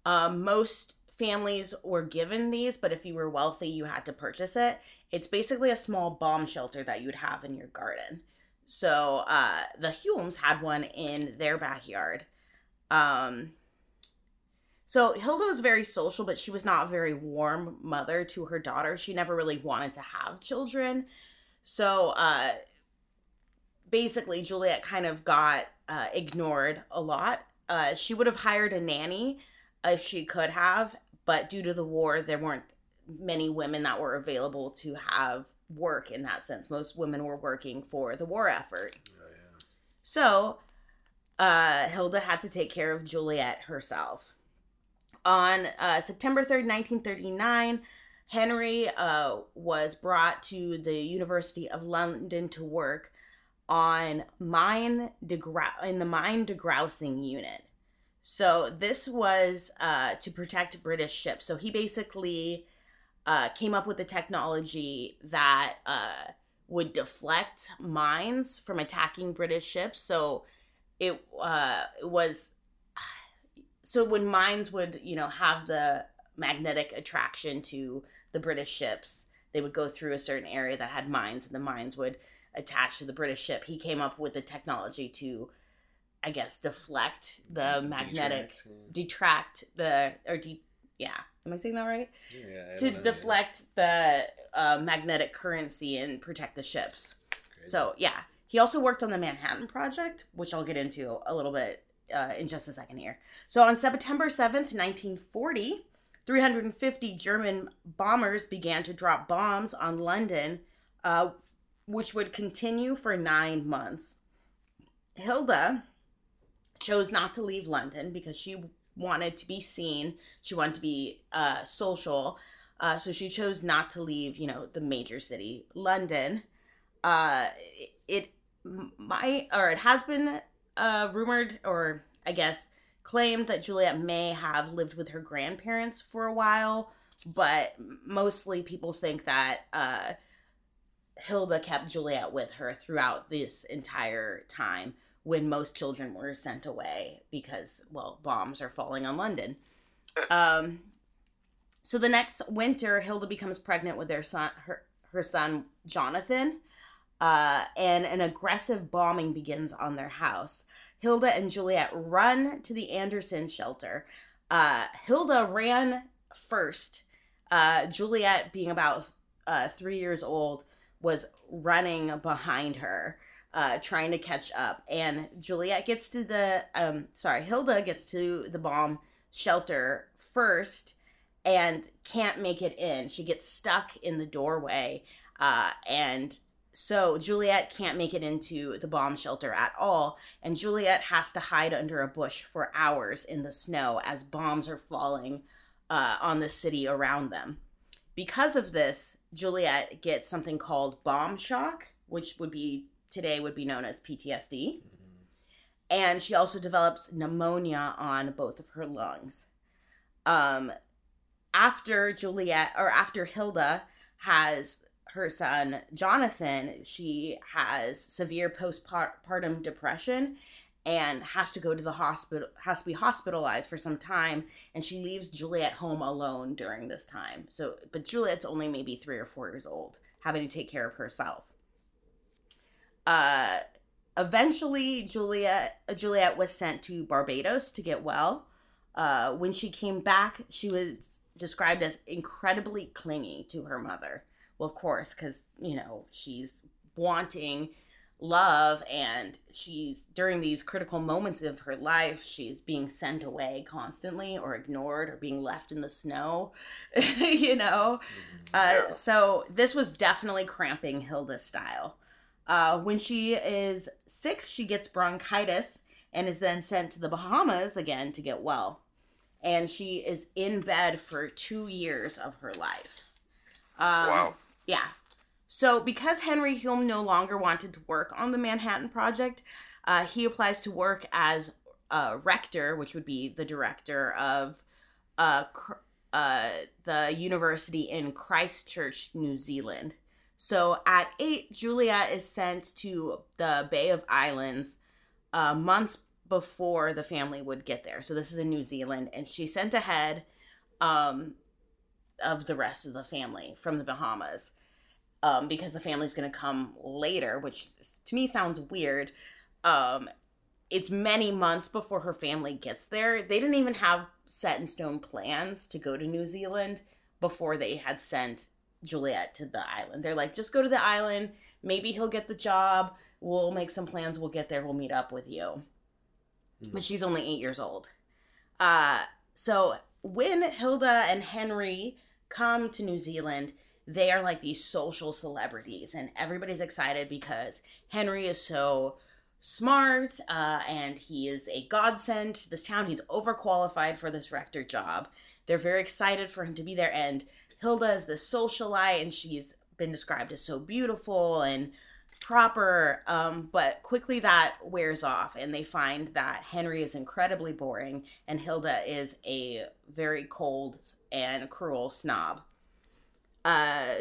Most families were given these, but if you were wealthy, you had to purchase it. It's basically a small bomb shelter that you'd have in your garden. So the Hulmes had one in their backyard. So Hilda was very social, but she was not a very warm mother to her daughter. She never really wanted to have children. So basically Juliet kind of got ignored a lot. She would have hired a nanny if she could have, but due to the war, there weren't many women that were available to have work in that sense. Most women were working for the war effort. Oh, yeah. So Hilda had to take care of Juliet herself. On September 3rd, 1939, Henry was brought to the University of London to work on in the mine degrousing unit. So this was to protect British ships. So he basically came up with the technology that would deflect mines from attacking British ships. So it was... So when mines would, have the magnetic attraction to the British ships, they would go through a certain area that had mines, and the mines would attach to the British ship. He came up with the technology to, I guess, deflect the magnetic, am I saying that right? Yeah. To deflect the magnetic currency and protect the ships. Crazy. So, yeah. He also worked on the Manhattan Project, which I'll get into a little bit in just a second here. So on September 7th, 1940, 350 German bombers began to drop bombs on London, which would continue for 9 months. Hilda chose not to leave London because she wanted to be seen. She wanted to be social. So she chose not to leave, the major city, London. It has been rumored, or I guess claimed, that Juliet may have lived with her grandparents for a while, but mostly people think that Hilda kept Juliet with her throughout this entire time when most children were sent away because, bombs are falling on London. So the next winter, Hilda becomes pregnant with their son, her son, Jonathan, and an aggressive bombing begins on their house. Hilda and Juliet run to the Anderson shelter. Hilda ran first. Juliet, being about 3 years old, was running behind her, trying to catch up. And Juliet gets to the, Hilda gets to the bomb shelter first and can't make it in. She gets stuck in the doorway, and so Juliet can't make it into the bomb shelter at all, and Juliet has to hide under a bush for hours in the snow as bombs are falling on the city around them. Because of this, Juliet gets something called bomb shock, which would be known as PTSD, and she also develops pneumonia on both of her lungs. After Hilda has her son Jonathan, she has severe postpartum depression and has to go to the hospital, has to be hospitalized for some time, and she leaves Juliet home alone during this time. So, but Juliet's only maybe 3 or 4 years old, having to take care of herself. Eventually, Juliet was sent to Barbados to get well. When she came back, she was described as incredibly clingy to her mother. Well, of course, because, you know, she's wanting love, and she's, during these critical moments of her life, she's being sent away constantly or ignored or being left in the snow, you know. Yeah. So this was definitely cramping Hilda's style. When she is 6, she gets bronchitis and is then sent to the Bahamas again to get well. And she is in bed for 2 years of her life. Wow. Yeah. So because Henry Hulme no longer wanted to work on the Manhattan Project, he applies to work as rector, which would be the director of the university in Christ Church, New Zealand. So at 8, Julia is sent to the Bay of Islands months before the family would get there. So this is in New Zealand, and she's sent ahead of the rest of the family from the Bahamas because the family's going to come later, which to me sounds weird. It's many months before her family gets there. They didn't even have set in stone plans to go to New Zealand before they had sent Juliet to the island. They're like, just go to the island. Maybe he'll get the job. We'll make some plans. We'll get there. We'll meet up with you. Mm. But she's only 8 years old. So when Hilda and Henry come to New Zealand, they are like these social celebrities, and everybody's excited because Henry is so smart, and he is a godsend to this town. He's overqualified for this rector job. They're very excited for him to be there, and Hilda is the socialite, and she's been described as so beautiful and proper, but quickly that wears off, and they find that Henry is incredibly boring, and Hilda is a very cold and cruel snob.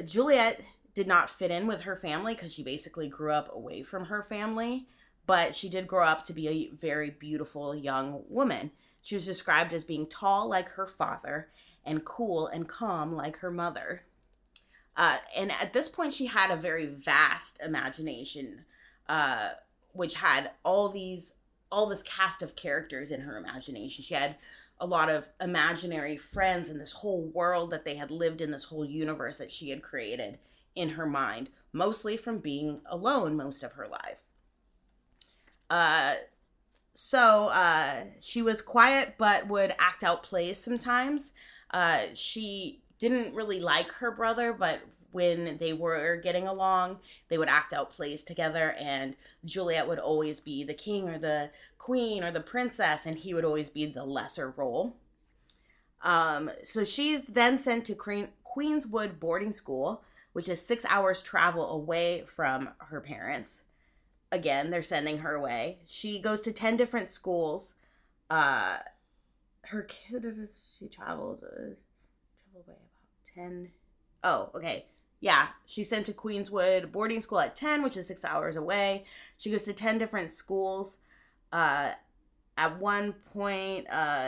Juliet did not fit in with her family because she basically grew up away from her family, but she did grow up to be a very beautiful young woman. She was described as being tall like her father, and cool and calm like her mother. And at this point, she had a very vast imagination, which had all this cast of characters in her imagination. She had a lot of imaginary friends and this whole world that they had lived in, this whole universe that she had created in her mind, mostly from being alone most of her life. So she was quiet but would act out plays sometimes. She didn't really like her brother, but when they were getting along, they would act out plays together, and Juliet would always be the king or the queen or the princess, and he would always be the lesser role. So she's then sent to Queenswood Boarding School, which is 6 hours travel away from her parents. Again, they're sending her away. She goes to 10 different schools. She traveled by about 10. Oh, okay. Yeah, she's sent to Queenswood Boarding School at 10, which is 6 hours away. She goes to 10 different schools. At one point,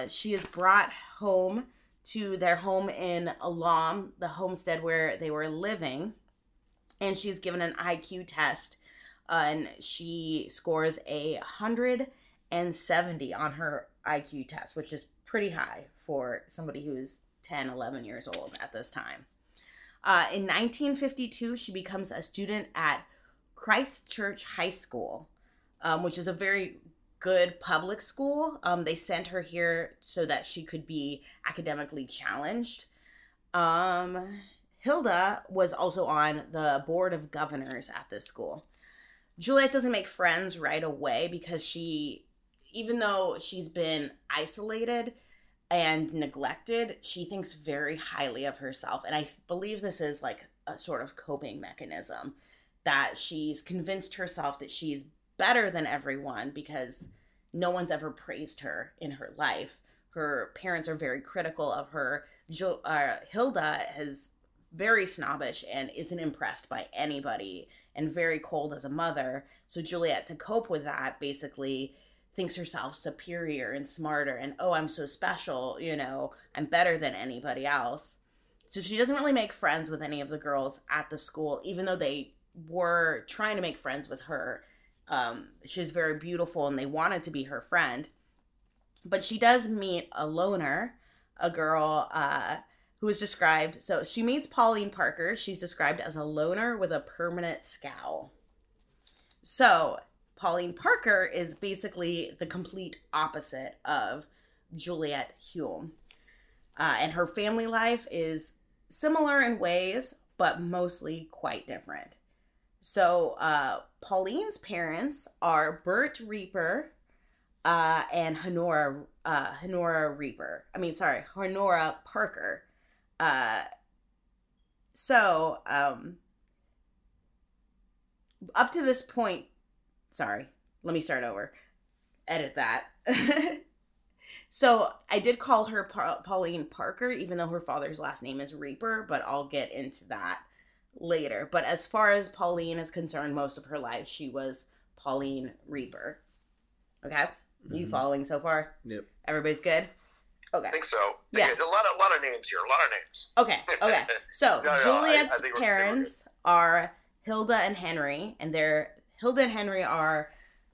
she is brought home to their home in Elam, the homestead where they were living, and she's given an IQ test, and she scores 170 on her IQ test, which is pretty high for somebody who's 10, 11 years old at this time. In 1952, she becomes a student at Christ Church High School, which is a very good public school. They sent her here so that she could be academically challenged. Hilda was also on the board of governors at this school. Juliet doesn't make friends right away because she, even though she's been isolated and neglected, she thinks very highly of herself. And I believe this is like a sort of coping mechanism, that she's convinced herself that she's better than everyone because no one's ever praised her in her life. Her parents are very critical of her. Hilda is very snobbish and isn't impressed by anybody and very cold as a mother. So Juliet, to cope with that, basically thinks herself superior and smarter and, oh, I'm so special, you know, I'm better than anybody else. So she doesn't really make friends with any of the girls at the school, even though they were trying to make friends with her. She's very beautiful and they wanted to be her friend. But she does meet a loner, a girl who is described, so she meets Pauline Parker. She's described as a loner with a permanent scowl. So Pauline Parker is basically the complete opposite of Juliet Hulme. And her family life is similar in ways, but mostly quite different. So Pauline's parents are Bert Rieper and Honora Parker. Up to this point, sorry, let me start over. Edit that. So I did call her Pauline Parker, even though her father's last name is Reaper, but I'll get into that later. But as far as Pauline is concerned, most of her life she was Pauline Rieper. Okay, mm-hmm. You following so far? Yep. Everybody's good. Okay. I think so. Yeah. Okay. A lot of names here. Okay. So Juliet's parents are Hilda and Henry, and are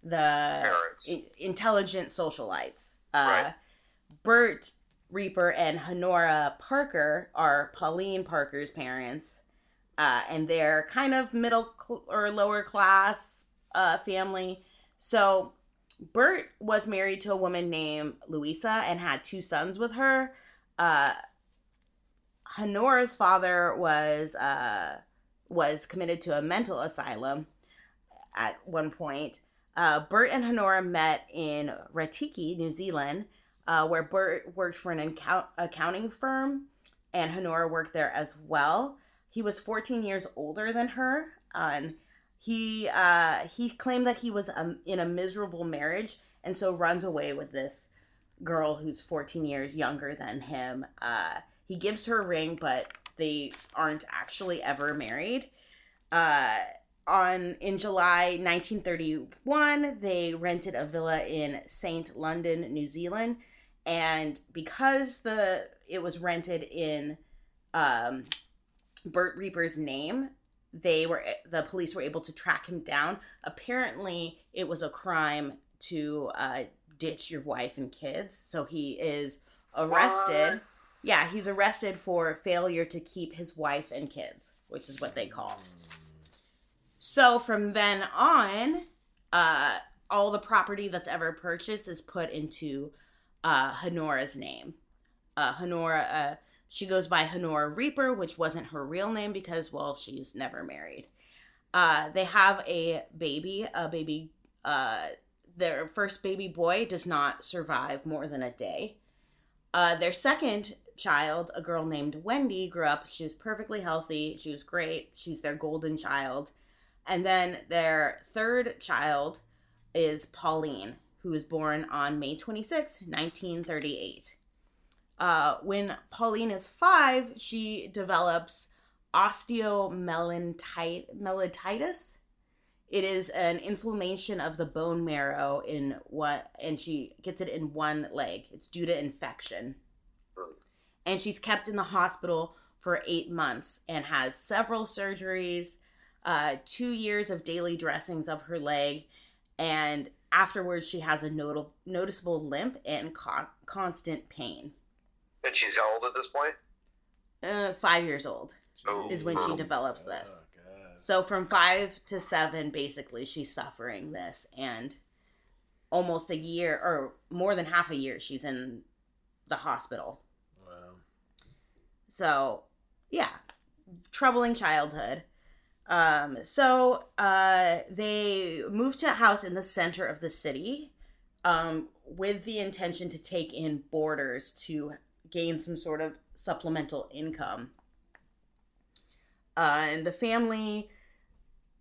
the parents. Intelligent socialites. Right. Bert Rieper and Honora Parker are Pauline Parker's parents. And they're kind of middle or lower class family. So Bert was married to a woman named Louisa and had two sons with her. Honora's father was committed to a mental asylum at one point. Bert and Honora met in Ratiki, New Zealand, where Bert worked for an accounting firm and Honora worked there as well. He was 14 years older than her, and he claimed that he was in a miserable marriage, and so runs away with this girl who's 14 years younger than him. He gives her a ring, but they aren't actually ever married. In July 1931, they rented a villa in St. London, New Zealand, and because it was rented in Bert Rieper's name, the police were able to track him down. Apparently, it was a crime to ditch your wife and kids, so he is arrested. What? Yeah, he's arrested for failure to keep his wife and kids, which is what they call. So from then on, all the property that's ever purchased is put into Honora's name. She goes by Honora Rieper, which wasn't her real name because, well, she's never married. They have a baby. Their first baby boy does not survive more than a day. Their second child, a girl named Wendy, grew up. She was perfectly healthy. She was great. She's their golden child. And then their third child is Pauline, who was born on May 26, 1938. When Pauline is 5, she develops osteomyelitis. It is an inflammation of the bone marrow and she gets it in one leg. It's due to infection. and she's kept in the hospital for 8 months and has several surgeries, 2 years of daily dressings of her leg, and afterwards she has a noticeable limp and constant pain. And she's how old at this point? 5 years old is when she develops this. So from 5 to 7, basically, she's suffering this, and almost a year, or more than half a year, she's in the hospital. Wow. So, yeah, troubling childhood. They moved to a house in the center of the city, with the intention to take in boarders to gain some sort of supplemental income. And the family,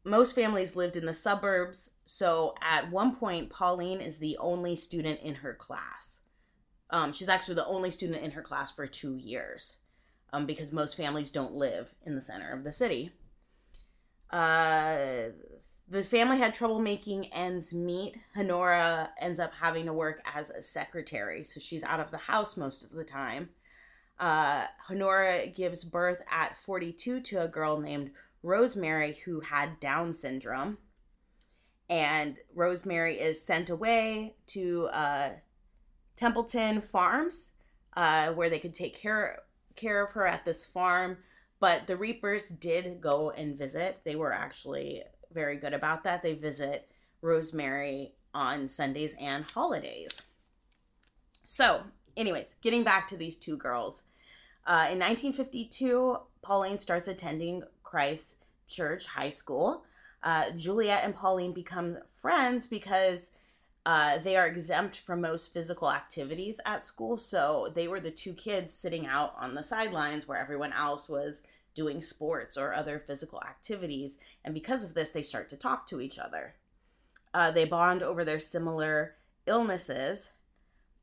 most families lived in the suburbs. So at one point, Pauline is the only student in her class. She's actually the only student in her class for 2 years, because most families don't live in the center of the city. The family had trouble making ends meet. Honora ends up having to work as a secretary, so she's out of the house most of the time. Honora gives birth at 42 to a girl named Rosemary, who had Down syndrome. And Rosemary is sent away to Templeton Farms, where they could take care of her at this farm. But the Reapers did go and visit. They were actually very good about that. They visit Rosemary on Sundays and holidays. So, anyways, getting back to these two girls. In 1952, Pauline starts attending Christ Church High School. Juliet and Pauline become friends because they are exempt from most physical activities at school. So they were the two kids sitting out on the sidelines where everyone else was doing sports or other physical activities. And because of this, they start to talk to each other. They bond over their similar illnesses.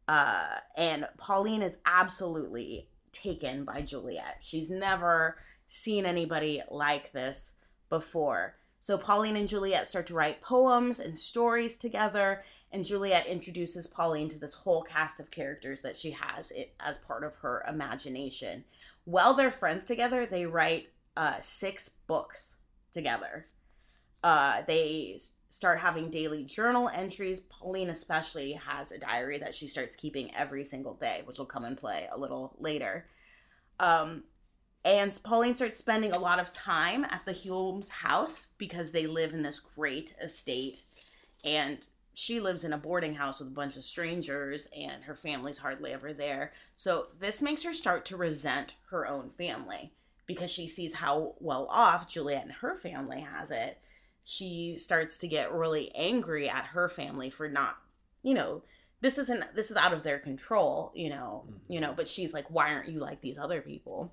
And Pauline is absolutely taken by Juliet. She's never seen anybody like this before. So Pauline and Juliet start to write poems and stories together, and Juliet introduces Pauline to this whole cast of characters that she has as part of her imagination. While they're friends together, they write 6 books together. They start having daily journal entries. Pauline especially has a diary that she starts keeping every single day, which will come in play a little later. And Pauline starts spending a lot of time at the Hulme's house because they live in this great estate. And she lives in a boarding house with a bunch of strangers, and her family's hardly ever there. So this makes her start to resent her own family because she sees how well off Juliet and her family has it. She starts to get really angry at her family for not, this is out of their control, but she's like, why aren't you like these other people?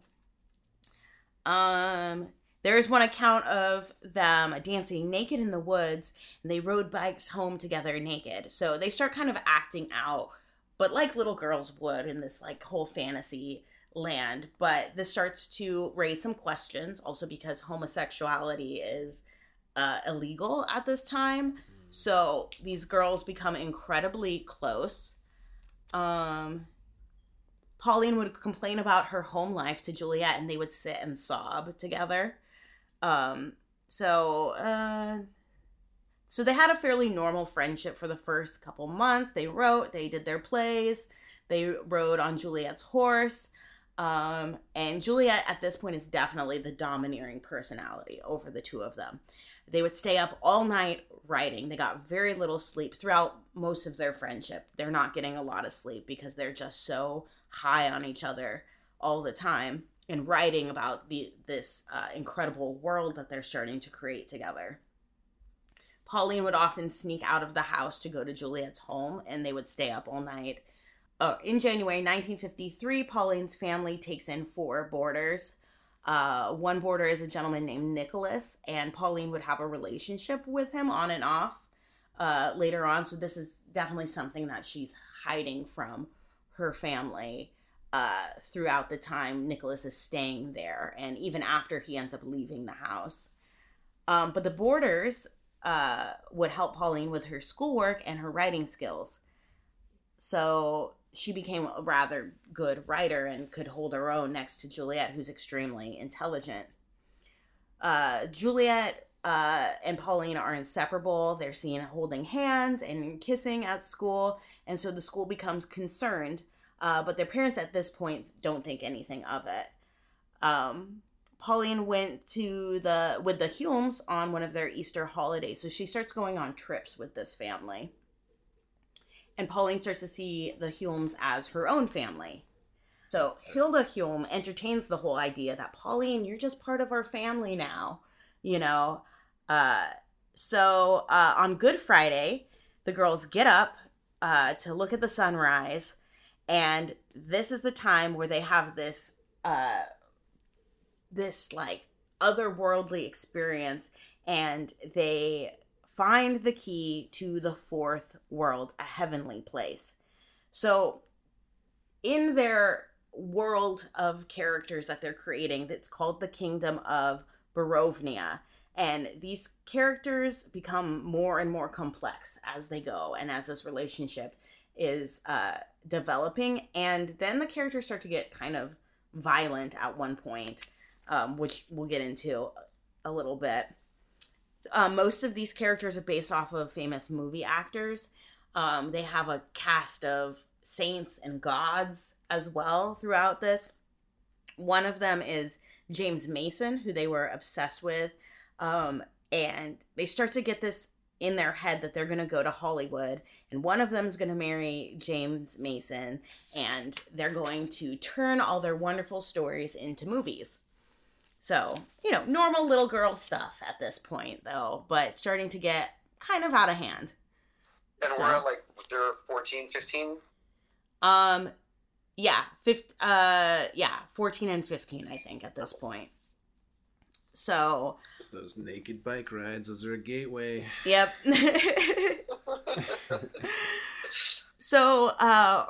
There is one account of them dancing naked in the woods, and they rode bikes home together naked. So they start kind of acting out, but like little girls would in this like whole fantasy land. But this starts to raise some questions also because homosexuality is illegal at this time. So these girls become incredibly close. Pauline would complain about her home life to Juliet, and they would sit and sob together. So they had a fairly normal friendship for the first couple months. They wrote, they did their plays, they rode on Juliet's horse. And Juliet at this point is definitely the domineering personality over the two of them. They would stay up all night writing. They got very little sleep throughout most of their friendship. They're not getting a lot of sleep because they're just so high on each other all the time and writing about this incredible world that they're starting to create together. Pauline would often sneak out of the house to go to Juliet's home, and they would stay up all night. In January 1953, Pauline's family takes in 4 boarders. One boarder is a gentleman named Nicholas, and Pauline would have a relationship with him on and off later on. So this is definitely something that she's hiding from her family throughout the time Nicholas is staying there, and even after he ends up leaving the house. But the boarders would help Pauline with her schoolwork and her writing skills. So she became a rather good writer and could hold her own next to Juliet, who's extremely intelligent. Juliet and Pauline are inseparable. They're seen holding hands and kissing at school, and so the school becomes concerned, but their parents at this point don't think anything of it. Pauline went with the Hulmes on one of their Easter holidays, so she starts going on trips with this family. And Pauline starts to see the Hulmes as her own family. So Hilda Hulme entertains the whole idea that, Pauline, you're just part of our family now, you know. So on Good Friday, the girls get up to look at the sunrise. And this is the time where they have this, this otherworldly experience. And they find the key to the fourth world, a heavenly place. So in their world of characters that they're creating, that's called the Kingdom of Borovnia. And these characters become more and more complex as they go and as this relationship is developing. And then the characters start to get kind of violent at one point, which we'll get into a little bit. Most of these characters are based off of famous movie actors. They have a cast of saints and gods as well throughout this. One of them is James Mason, who they were obsessed with. And they start to get this in their head that they're going to go to Hollywood. And one of them is going to marry James Mason. And they're going to turn all their wonderful stories into movies. So, you know, normal little girl stuff at this point, though, but starting to get kind of out of hand. And so, we're at, like, they're 14, 15? Yeah, 14 and 15, I think, at this point. So. It's those naked bike rides, those are a gateway. Yep. So,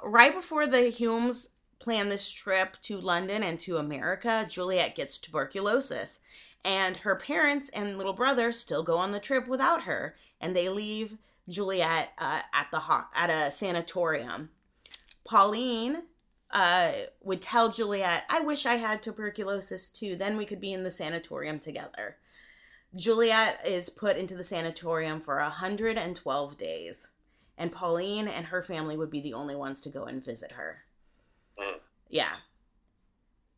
right before the Hulmes plan this trip to London and to America, Juliet gets tuberculosis, and her parents and little brother still go on the trip without her, and they leave Juliet at a sanatorium. Pauline would tell Juliet, I wish I had tuberculosis too, then we could be in the sanatorium together. Juliet is put into the sanatorium for 112 days, and Pauline and her family would be the only ones to go and visit her. Yeah.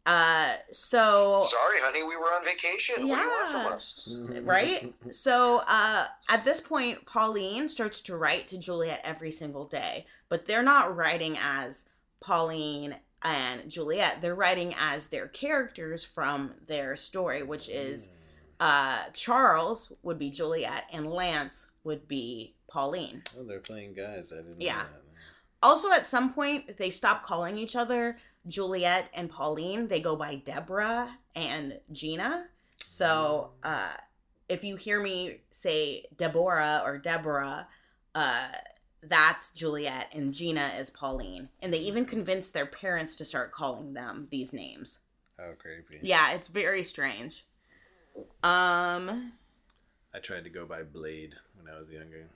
Sorry, honey, we were on vacation. Yeah. What do you want from us? Right? So, at this point, Pauline starts to write to Juliet every single day. But they're not writing as Pauline and Juliet. They're writing as their characters from their story, which is Charles would be Juliet and Lance would be Pauline. Oh, they're playing guys. I didn't know that. Also, at some point, they stop calling each other Juliet and Pauline. They go by Deborah and Gina. So if you hear me say Deborah or Deborah, that's Juliet and Gina is Pauline. And they even convince their parents to start calling them these names. How creepy. Yeah, it's very strange. I tried to go by Blade when I was younger.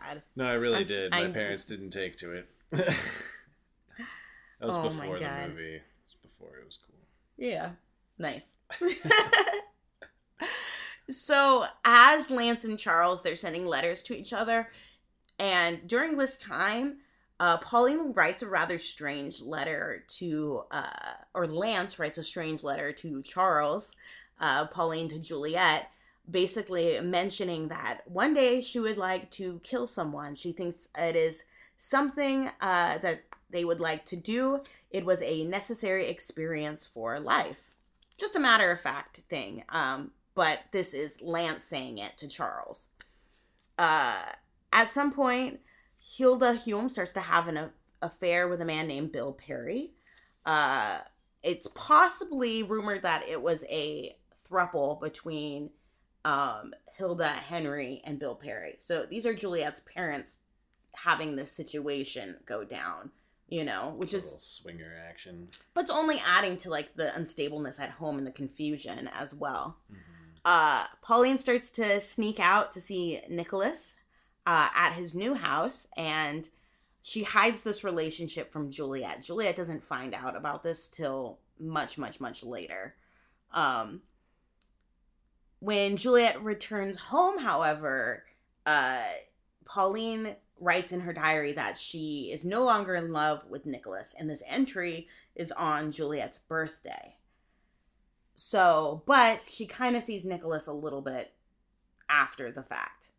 God. No, I really did. My parents didn't take to it. That was before the movie. It was before it was cool. Yeah. Nice. So, as Lance and Charles, they're sending letters to each other. And during this time, Pauline writes a rather strange letter to, or Lance writes a strange letter to Charles, Pauline to Juliet, basically mentioning that one day she would like to kill someone. She thinks it is something that they would like to do. It was a necessary experience for life. Just a matter of fact thing. But this is Lance saying it to Charles. At some point, Hilda Hulme starts to have an affair with a man named Bill Perry. It's possibly rumored that it was a throuple between Hilda, Henry, and Bill Perry. So these are Juliet's parents having this situation go down, you know, which is a little swinger action. But it's only adding to like the unstableness at home and the confusion as well. Mm-hmm. Pauline starts to sneak out to see Nicholas at his new house, and she hides this relationship from Juliet. Juliet doesn't find out about this till much, much, much later. When Juliet returns home, however, Pauline writes in her diary that she is no longer in love with Nicholas, and this entry is on Juliet's birthday. So, but she kind of sees Nicholas a little bit after the fact,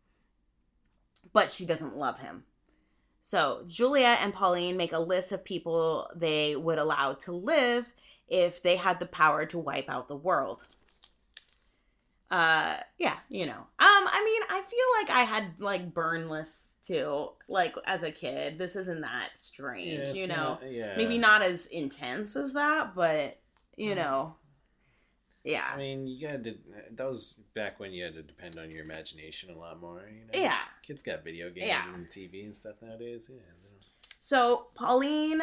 but she doesn't love him. So Juliet and Pauline make a list of people they would allow to live if they had the power to wipe out the world. I mean, I feel like I had like burn lists too, like as a kid. This isn't that strange, yeah, you know, not, yeah. Maybe not as intense as that, but you know, yeah. I mean, you had to, that was back when you had to depend on your imagination a lot more, you know? Yeah. Kids got video games and TV and stuff nowadays. Yeah. So Pauline,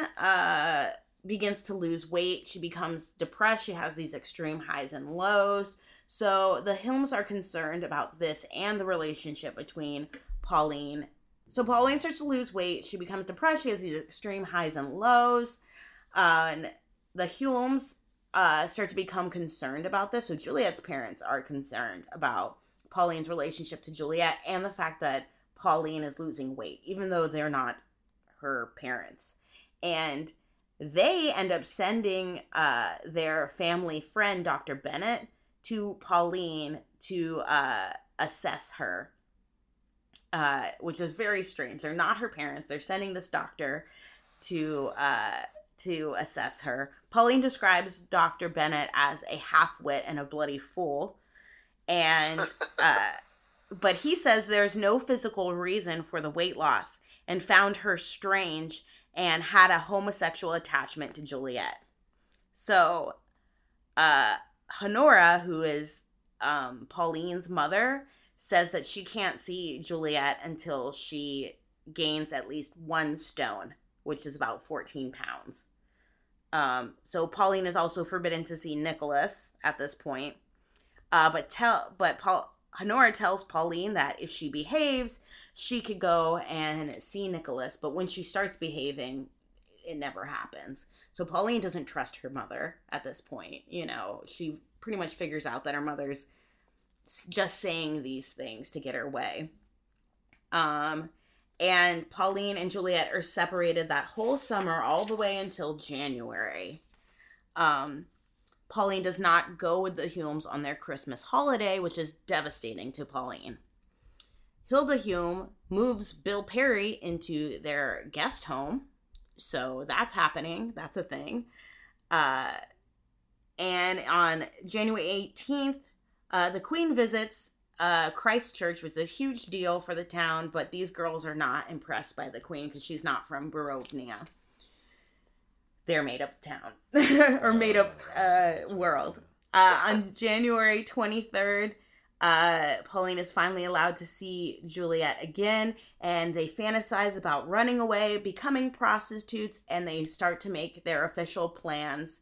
begins to lose weight. She becomes depressed. She has these extreme highs and lows. So the Hulmes are concerned about this and the relationship between Pauline. So Pauline starts to lose weight. She becomes depressed. She has these extreme highs and lows. And the Hulmes start to become concerned about this. So Juliet's parents are concerned about Pauline's relationship to Juliet and the fact that Pauline is losing weight, even though they're not her parents. And they end up sending their family friend, Dr. Bennett, to Pauline to assess her, which is very strange. They're not her parents. They're sending this doctor to assess her. Pauline describes Dr. Bennett as a half-wit and a bloody fool, and but he says there's no physical reason for the weight loss and found her strange and had a homosexual attachment to Juliet. So Honora, who is Pauline's mother, says that she can't see Juliet until she gains at least 1 stone, which is about 14 pounds. So Pauline is also forbidden to see Nicholas at this point. Honora tells Pauline that if she behaves, she could go and see Nicholas. But when she starts behaving, it never happens. So Pauline doesn't trust her mother at this point. You know, she pretty much figures out that her mother's just saying these things to get her way. And Pauline and Juliet are separated that whole summer all the way until January. Pauline does not go with the Hulmes on their Christmas holiday, which is devastating to Pauline. Hilda Hulme moves Bill Perry into their guest home. So that's happening. That's a thing. And on January 18th, the Queen visits Christ Church, which is a huge deal for the town, but these girls are not impressed by the Queen because she's not from Borovnia. They're made-up town, or made-up world. On January 23rd, Pauline is finally allowed to see Juliet again, and they fantasize about running away, becoming prostitutes, and they start to make their official plans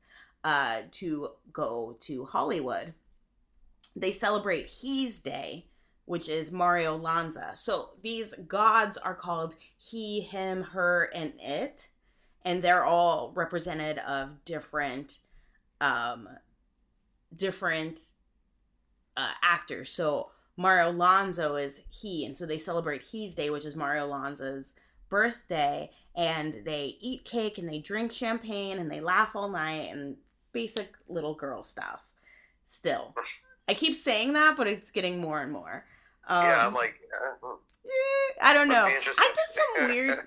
to go to Hollywood. They celebrate He's Day, which is Mario Lanza. So these gods are called he, him, her, and it, and they're all represented of different actors. So Mario Lanza is he, and so they celebrate He's Day, which is Mario Lanza's birthday, and they eat cake and they drink champagne and they laugh all night and basic little girl stuff. Still, I keep saying that, but it's getting more and more. I'm like, I don't know. I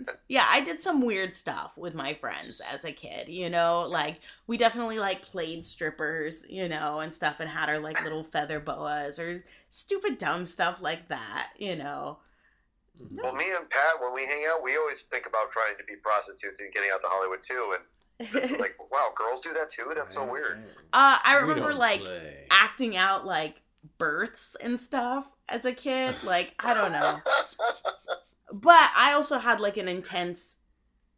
did some weird stuff with my friends as a kid, you know, like we definitely like played strippers, you know, and stuff, and had our like little feather boas or stupid dumb stuff like that, you know. Well, me and Pat, when we hang out, we always think about trying to be prostitutes and getting out to Hollywood too, and it's like, wow, girls do that too? That's so weird. I remember like acting out like births and stuff as a kid, like I don't know. But I also had like an intense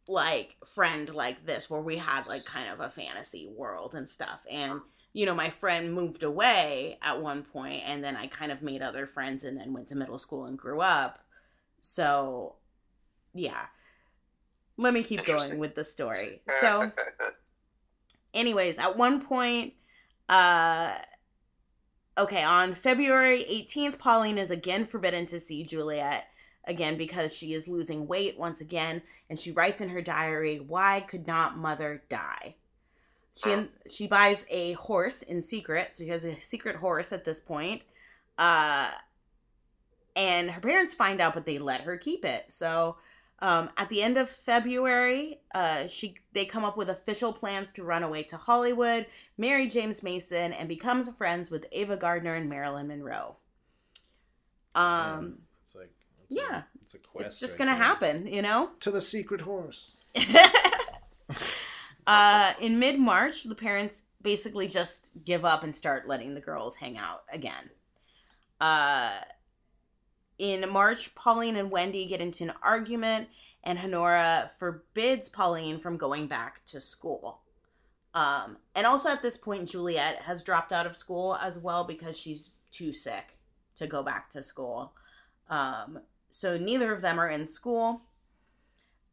like friend like this where we had like kind of a fantasy world and stuff, and you know, my friend moved away at one point, and then I kind of made other friends and then went to middle school and grew up. So yeah, Let me keep going with the story. So, anyways, at one point, on February 18th, Pauline is again forbidden to see Juliet, again because she is losing weight once again, and she writes in her diary, "Why could not mother die?" She buys a horse in secret, so she has a secret horse at this point, and her parents find out, but they let her keep it. So at the end of February, they come up with official plans to run away to Hollywood, marry James Mason, and become friends with Ava Gardner and Marilyn Monroe. It's a quest. It's just going to happen, you know? To the secret horse. In mid-March, the parents basically just give up and start letting the girls hang out again. In March, Pauline and Wendy get into an argument, and Honora forbids Pauline from going back to school. And also at this point, Juliet has dropped out of school as well because she's too sick to go back to school. So neither of them are in school.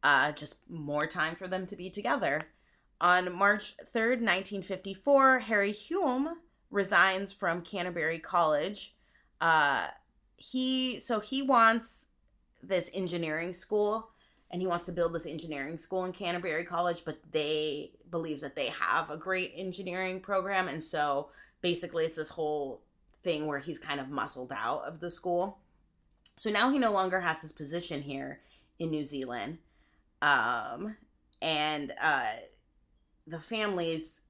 Just more time for them to be together. On March 3rd, 1954, Harry Hulme resigns from Canterbury College. He wants this engineering school, and he wants to build this engineering school in Canterbury College, but they believe that they have a great engineering program, and so basically it's this whole thing where he's kind of muscled out of the school. So now he no longer has his position here in New Zealand. The family's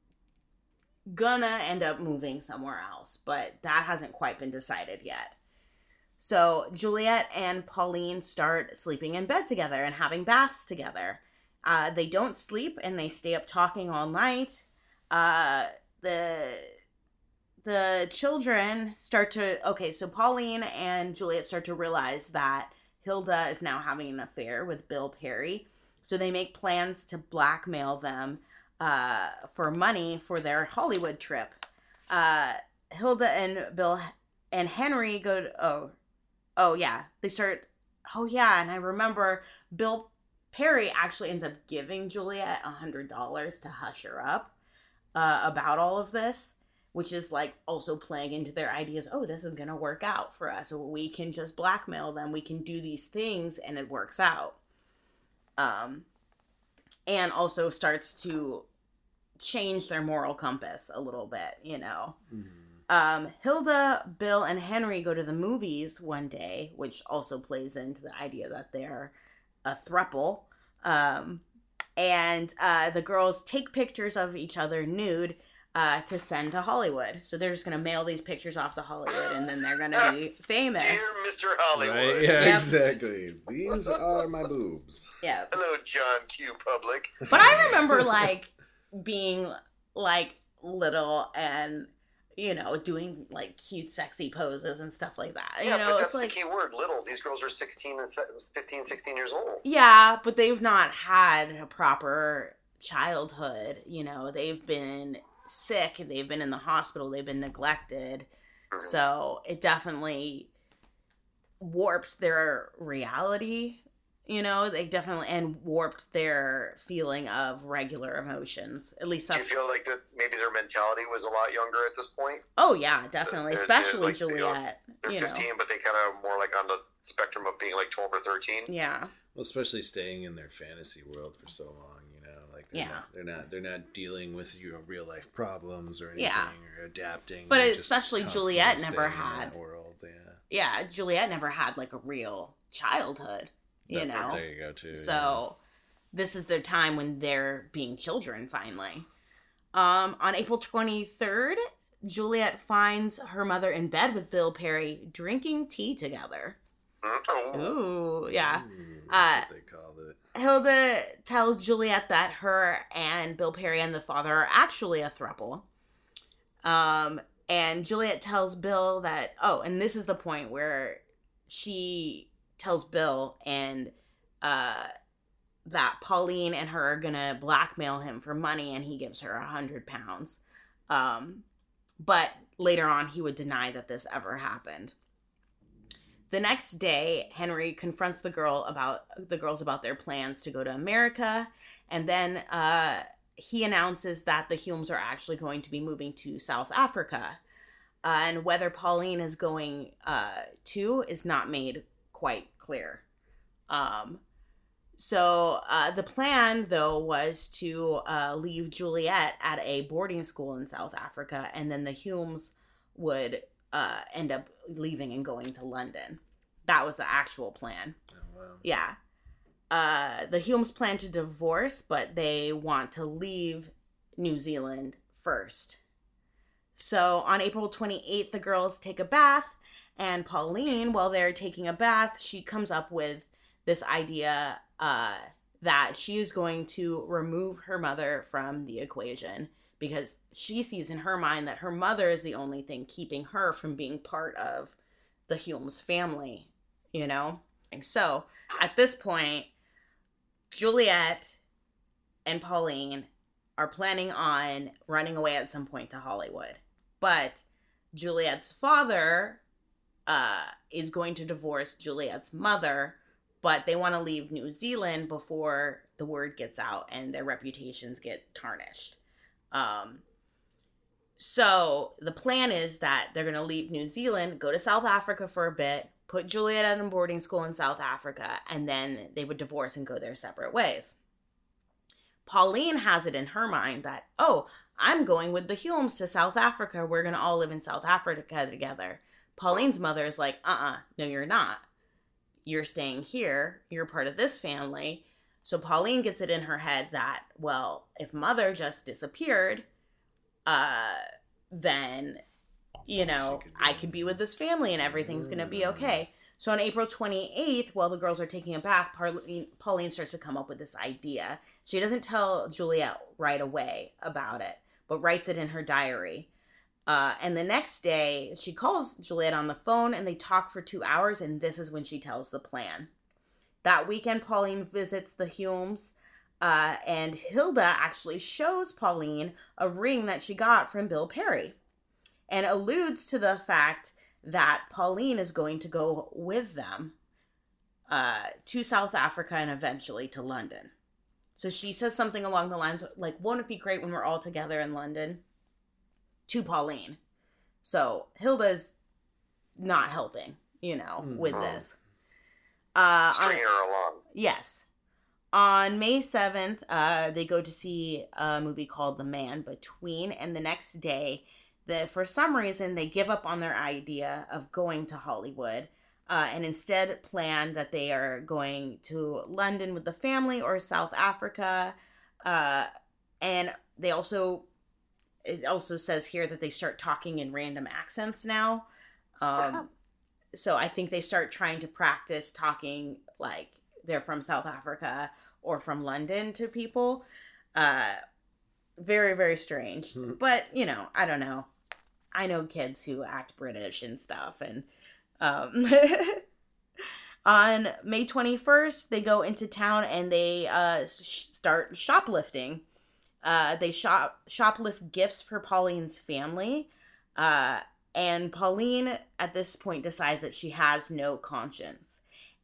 gonna end up moving somewhere else, but that hasn't quite been decided yet. So Juliet and Pauline start sleeping in bed together and having baths together. They don't sleep, and they stay up talking all night. The children start to... Okay, so Pauline and Juliet start to realize that Hilda is now having an affair with Bill Perry. So they make plans to blackmail them for money for their Hollywood trip. Hilda and Bill and Henry go to, and I remember Bill Perry actually ends up giving Juliet $100 to hush her up about all of this, which is like also playing into their ideas. Oh, this is going to work out for us. We can just blackmail them. We can do these things and it works out. And also starts to change their moral compass a little bit, you know. Mm-hmm. Hilda, Bill, and Henry go to the movies one day, which also plays into the idea that they're a throuple. The girls take pictures of each other nude to send to Hollywood. So they're just going to mail these pictures off to Hollywood, and then they're going to be famous. Dear Mr. Hollywood. Right? Yeah, yep. Exactly. These are my boobs. Yeah. Hello, John Q. Public. But I remember, being, little and, doing, cute, sexy poses and stuff like that. Yeah, but that's the key word, little. These girls are 16 years old. Yeah, but they've not had a proper childhood. They've been... sick, and they've been in the hospital, they've been neglected, so it definitely warped their reality, and warped their feeling of regular emotions. At least that's... Do you feel like that maybe their mentality was a lot younger at this point? Oh yeah, definitely. Especially Juliet. They're 15, but they kind of more on the spectrum of being 12 or 13. Yeah. Well, especially staying in their fantasy world for so long, They're not dealing with your real life problems or anything, or adapting. But especially Juliet never had. World, yeah. Yeah, Juliet never had a real childhood. There you go too. So this is their time when they're being children finally. On April 23rd, Juliet finds her mother in bed with Bill Perry drinking tea together. Ooh, yeah. Ooh, that's what they call it. Hilda tells Juliet that her and Bill Perry and the father are actually a throuple. And Juliet tells Bill that, and this is the point where she tells Bill and that Pauline and her are going to blackmail him for money, and he gives her 100 pounds. But later on, he would deny that this ever happened. The next day, Henry confronts the girls about their plans to go to America, and then he announces that the Hulmes are actually going to be moving to South Africa, and whether Pauline is going too is not made quite clear. So the plan, though, was to leave Juliet at a boarding school in South Africa, and then the Hulmes would end up leaving and going to London. That was the actual plan. Oh, wow. Yeah. The Hulmes plan to divorce, but they want to leave New Zealand first. So on April 28th, the girls take a bath, and Pauline, while they're taking a bath, she comes up with this idea that she is going to remove her mother from the equation, because she sees in her mind that her mother is the only thing keeping her from being part of the Hulmes family, you know? And so at this point, Juliet and Pauline are planning on running away at some point to Hollywood. But Juliet's father is going to divorce Juliet's mother, but they want to leave New Zealand before the word gets out and their reputations get tarnished. So the plan is that they're going to leave New Zealand, go to South Africa for a bit, put Juliet at a boarding school in South Africa, and then they would divorce and go their separate ways. Pauline has it in her mind that, oh, I'm going with the Hulmes to South Africa. We're going to all live in South Africa together. Pauline's mother is like, no, you're not. You're staying here. You're part of this family. So Pauline gets it in her head that, well, if mother just disappeared, then, you know, I could be with this family and everything's going to be okay. So on April 28th, while the girls are taking a bath, Pauline starts to come up with this idea. She doesn't tell Juliet right away about it, but writes it in her diary. And the next day, she calls Juliet on the phone and they talk for 2 hours, and this is when she tells the plan. That weekend, Pauline visits the Hulmes, and Hilda actually shows Pauline a ring that she got from Bill Perry and alludes to the fact that Pauline is going to go with them to South Africa and eventually to London. So she says something along the lines of, like, won't it be great when we're all together in London? To Pauline. So Hilda's not helping, you know, with this. String her along. Yes. On May 7th, they go to see a movie called The Man Between, and the next day, for some reason, they give up on their idea of going to Hollywood, and instead plan that they are going to London with the family or South Africa, and they also, it also says here that they start talking in random accents now. Wow. So I think they start trying to practice talking like they're from South Africa or from London to people. Very, very strange. Mm-hmm. But, you know, I don't know. I know kids who act British and stuff. And on May 21st, they go into town and they start shoplifting. They shoplift gifts for Pauline's family. And Pauline, at this point, decides that she has no conscience.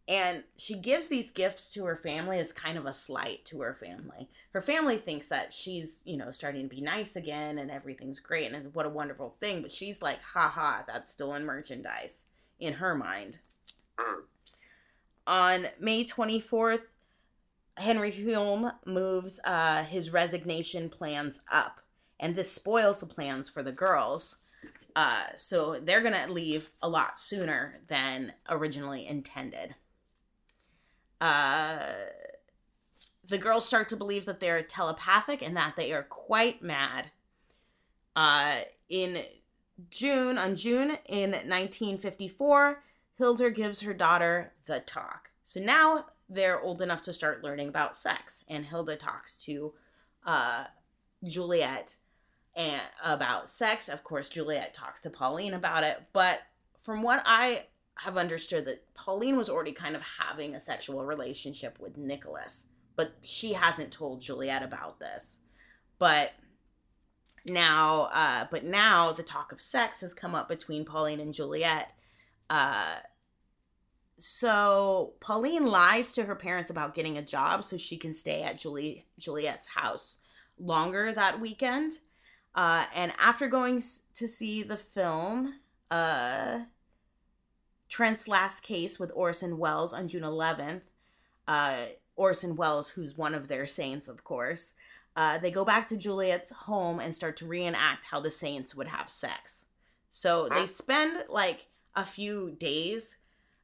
And she gives these gifts to her family as kind of a slight to her family. Her family thinks that she's, you know, starting to be nice again and everything's great and what a wonderful thing. But she's like, ha, that's stolen merchandise in her mind. On May 24th, Henry Hulme moves his resignation plans up. And this spoils the plans for the girls. So they're going to leave a lot sooner than originally intended. The girls start to believe that they're telepathic and that they are quite mad. In June 1954, Hilda gives her daughter the talk. So now they're old enough to start learning about sex. And Hilda talks to Juliet and about sex. Of course, Juliet talks to Pauline about it, but from what I have understood, that Pauline was already kind of having a sexual relationship with Nicholas, but she hasn't told Juliet about this. But now the talk of sex has come up between Pauline and Juliet, So Pauline lies to her parents about getting a job so she can stay at Juliet's house longer that weekend. And after going to see the film, Trent's Last Case with Orson Welles on June 11th, Orson Welles, who's one of their saints, of course, they go back to Juliet's home and start to reenact how the saints would have sex. So they spend like a few days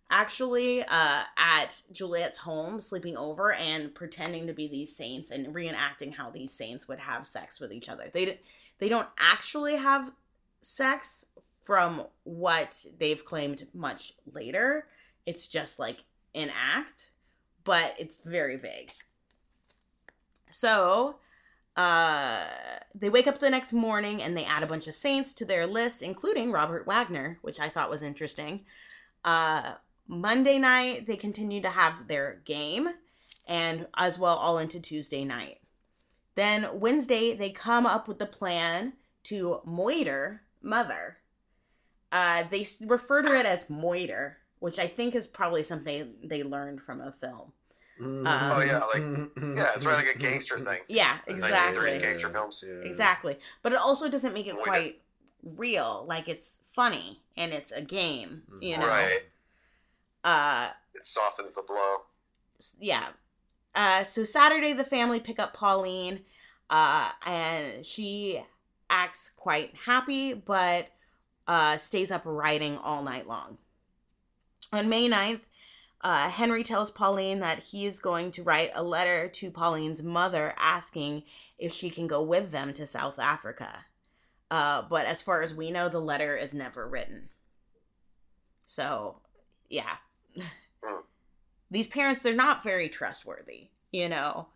actually at Juliet's home, sleeping over and pretending to be these saints and reenacting how these saints would have sex with each other. They don't actually have sex from what they've claimed much later. It's just like an act, but it's very vague. So they wake up the next morning and they add a bunch of saints to their list, including Robert Wagner, which I thought was interesting. Monday night, they continue to have their game, and as well all into Tuesday night. Then Wednesday, they come up with the plan to moiter Mother. They refer to it as moiter, which I think is probably something they learned from a film. It's really like a gangster thing. Yeah, exactly. Like gangster films. Yeah. Exactly. But it also doesn't make it quite real. Like, it's funny, and it's a game, you know? Right. It softens the blow. Yeah. So Saturday, the family pick up Pauline, and she acts quite happy, but stays up writing all night long. On May 9th, Henry tells Pauline that he is going to write a letter to Pauline's mother asking if she can go with them to South Africa. But as far as we know, the letter is never written. So, yeah. These parents, they're not very trustworthy, you know.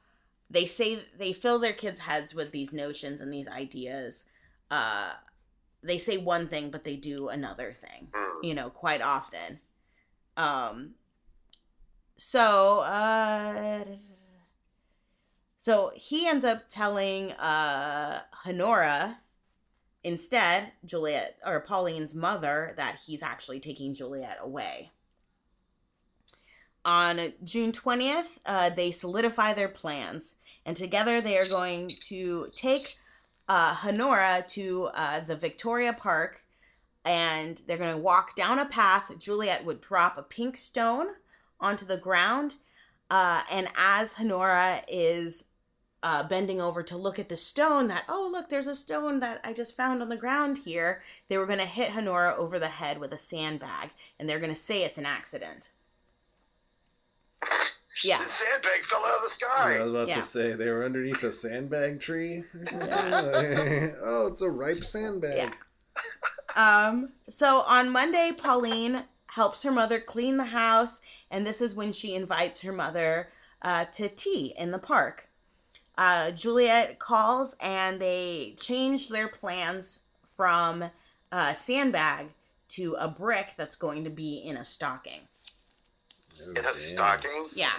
They say they fill their kids' heads with these notions and these ideas. They say one thing, but they do another thing, you know, quite often. So he ends up telling Honora instead, Juliet or Pauline's mother, that he's actually taking Juliet away. On June 20th, they solidify their plans, and together they are going to take Honora to the Victoria Park, and they're going to walk down a path. Juliet would drop a pink stone onto the ground, and as Honora is bending over to look at the stone that, oh, look, there's a stone that I just found on the ground here, they were going to hit Honora over the head with a sandbag, and they're going to say it's an accident. Yeah. The sandbag fell out of the sky. I was about to say, they were underneath a sandbag tree. Oh, it's a ripe sandbag. Yeah. So on Monday, Pauline helps her mother clean the house, and this is when she invites her mother to tea in the park. Juliet calls, and they change their plans from a sandbag to a brick that's going to be in a stocking. Stocking? Yeah.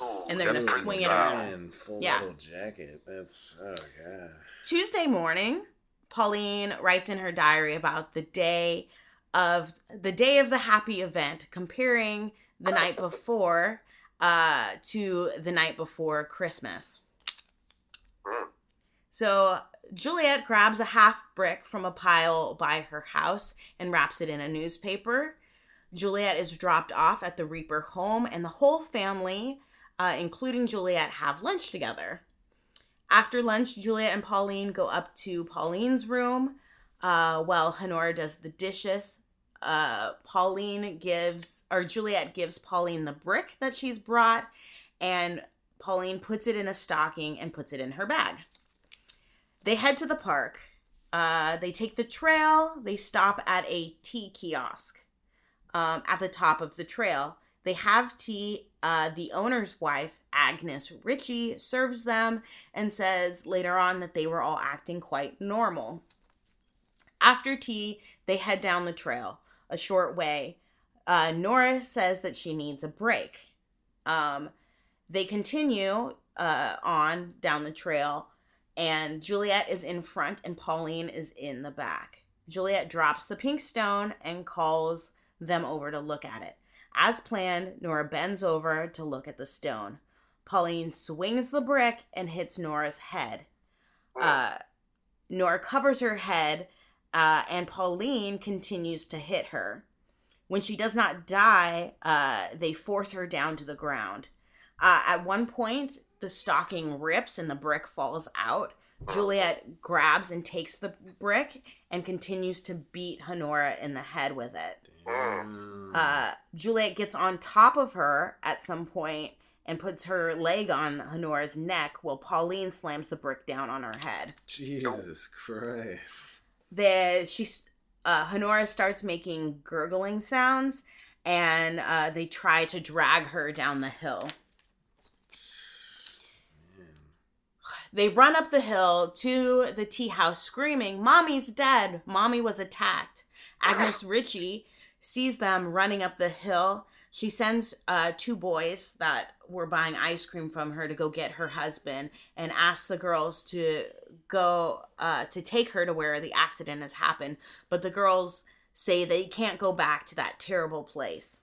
Ooh, and they're going to swing it around. Full little jacket. That's, oh, God. Tuesday morning, Pauline writes in her diary about the day of the happy event, comparing the night before to the night before Christmas. So Juliet grabs a half brick from a pile by her house and wraps it in a newspaper. Juliet is dropped off at the Reaper home, and the whole family, including Juliet, have lunch together. After lunch, Juliet and Pauline go up to Pauline's room while Honora does the dishes. Juliet gives Pauline the brick that she's brought, and Pauline puts it in a stocking and puts it in her bag. They head to the park. They take the trail. They stop at a tea kiosk. At the top of the trail, they have tea. The owner's wife, Agnes Ritchie, serves them and says later on that they were all acting quite normal. After tea, they head down the trail a short way. Nora says that she needs a break. They continue on down the trail, and Juliet is in front and Pauline is in the back. Juliet drops the pink stone and calls them over to look at it. As planned, Nora bends over to look at the stone. Pauline swings the brick and hits Nora's head. Nora covers her head, and Pauline continues to hit her. When she does not die, they force her down to the ground. At one point, the stocking rips and the brick falls out. Juliet grabs and takes the brick and continues to beat Honora in the head with it. Juliet gets on top of her at some point and puts her leg on Honora's neck while Pauline slams the brick down on her head. Jesus Christ. Honora starts making gurgling sounds, and they try to drag her down the hill. They run up the hill to the tea house screaming, "Mommy's dead. Mommy was attacked." Agnes Ritchie sees them running up the hill. She sends two boys that were buying ice cream from her to go get her husband and asks the girls to go to take her to where the accident has happened. But the girls say they can't go back to that terrible place.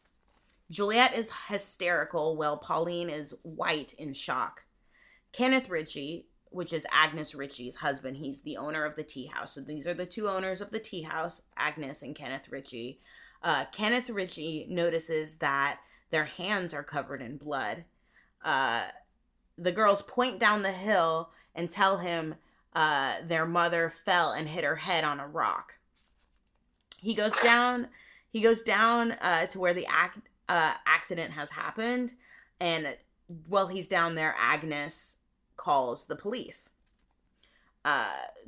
Juliet is hysterical while Pauline is white in shock. Kenneth Ritchie, which is Agnes Ritchie's husband, he's the owner of the tea house. So these are the two owners of the tea house, Agnes and Kenneth Ritchie. Kenneth Ritchie notices that their hands are covered in blood. The girls point down the hill and tell him their mother fell and hit her head on a rock. He goes down to where the accident has happened, and while he's down there, Agnes calls the police.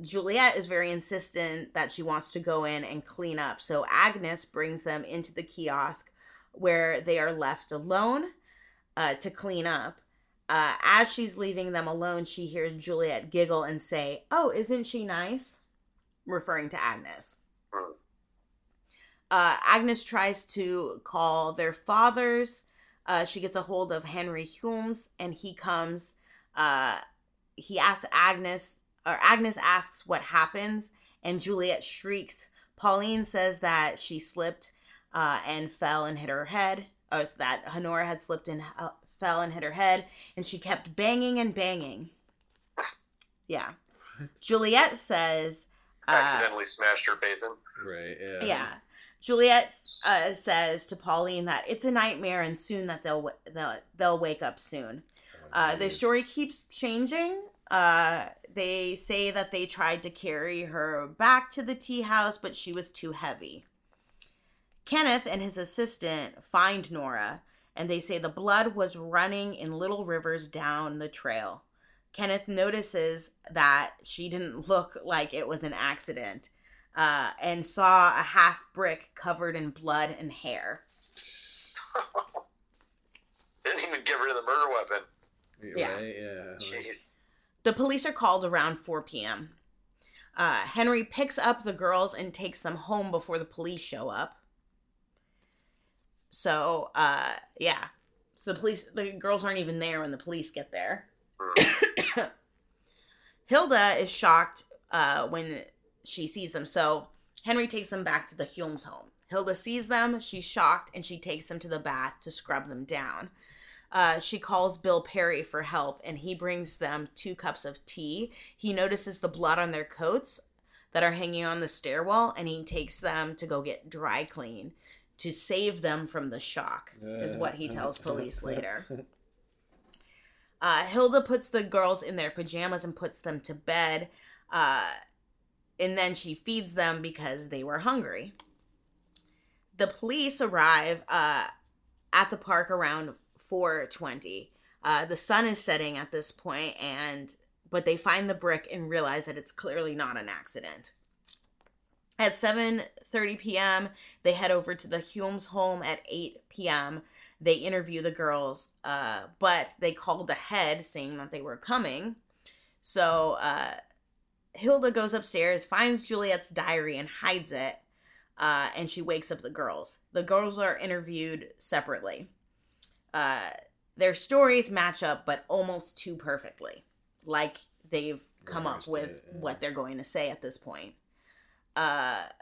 Juliet is very insistent that she wants to go in and clean up, so Agnes brings them into the kiosk where they are left alone to clean up. As she's leaving them alone, she hears Juliet giggle and say, "Oh, isn't she nice?" referring to Agnes. Agnes tries to call their fathers. She gets a hold of Henry Hulmes, and he comes. He asks Agnes, or Agnes asks what happens, and Juliet shrieks. Pauline says that she slipped and fell and hit her head. Or that Honora had slipped and fell and hit her head, and she kept banging and banging. Yeah. Juliet says... accidentally smashed her basin. Right, yeah. Yeah. Juliet says to Pauline that it's a nightmare and soon that they'll wake up soon. Their story keeps changing. They say that they tried to carry her back to the tea house, but she was too heavy. Kenneth and his assistant find Nora, and they say the blood was running in little rivers down the trail. Kenneth notices that she didn't look like it was an accident. And saw a half brick covered in blood and hair. Didn't even get rid of the murder weapon. Yeah. Right? Yeah. Jeez. The police are called around 4 p.m. Henry picks up the girls and takes them home before the police show up. So, yeah. So the girls aren't even there when the police get there. Hilda is shocked when she sees them, so Henry takes them back to the Hulme's home. Hilda sees them, she's shocked, and she takes them to the bath to scrub them down. She calls Bill Perry for help, and he brings them 2 cups of tea. He notices the blood on their coats that are hanging on the stairwell, and he takes them to go get dry clean to save them from the shock, is what he tells police later. Hilda puts the girls in their pajamas and puts them to bed, and then she feeds them because they were hungry. The police arrive at the park around 4:20. The sun is setting at this point, but they find the brick and realize that it's clearly not an accident. At 7:30 p.m., they head over to the Hulme's home at 8 p.m. They interview the girls, but they called ahead saying that they were coming. So... Hilda goes upstairs, finds Juliet's diary, and hides it, and she wakes up the girls. The girls are interviewed separately. Their stories match up, but almost too perfectly. Like, they've come up with what they're going to say at this point. But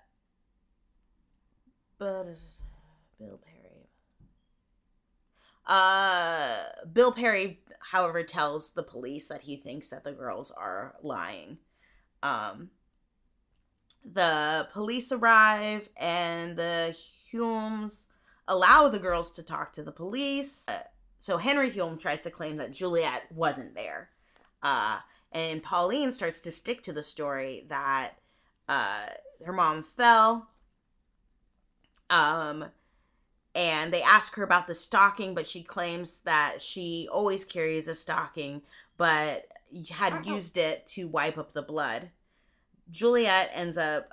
Bill Perry. Bill Perry, however, tells the police that he thinks that the girls are lying. The police arrive, and the Hulmes allow the girls to talk to the police. So Henry Hulme tries to claim that Juliet wasn't there. And Pauline starts to stick to the story that her mom fell. And they ask her about the stocking, but she claims that she always carries a stocking, but had used it to wipe up the blood. Juliet ends up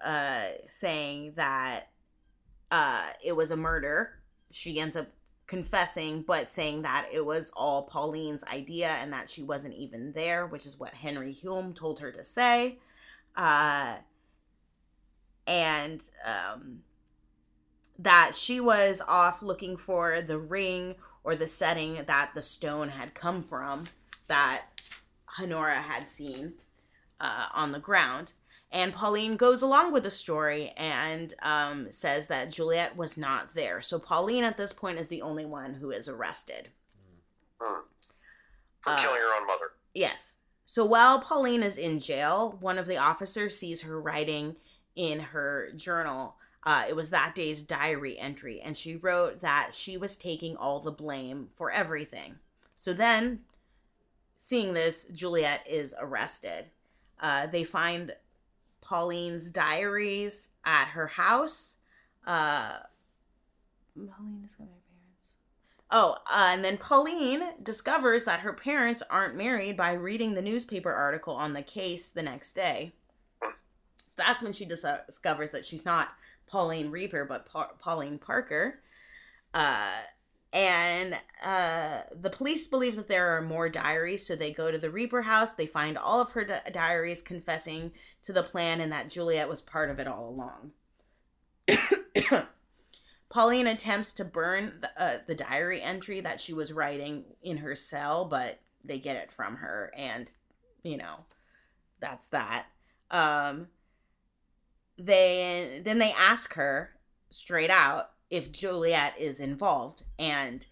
saying that it was a murder. She ends up confessing, but saying that it was all Pauline's idea and that she wasn't even there, which is what Henry Hulme told her to say. That she was off looking for the ring or the setting that the stone had come from that Honora had seen on the ground. And Pauline goes along with the story and says that Juliet was not there. So Pauline at this point is the only one who is arrested. For killing her own mother. Yes. So while Pauline is in jail, one of the officers sees her writing in her journal. It was that day's diary entry. And she wrote that she was taking all the blame for everything. So then, seeing this, Juliet is arrested. They find Pauline's diaries at her house. Pauline discovers her parents. And then Pauline discovers that her parents aren't married by reading the newspaper article on the case the next day. That's when she discovers that she's not Pauline Rieper, but Pauline Parker. The police believe that there are more diaries, so they go to the Rieper house. They find all of her diaries confessing to the plan and that Juliet was part of it all along. Pauline attempts to burn the diary entry that she was writing in her cell, but they get it from her, and, that's that. They ask her straight out if Juliet is involved, and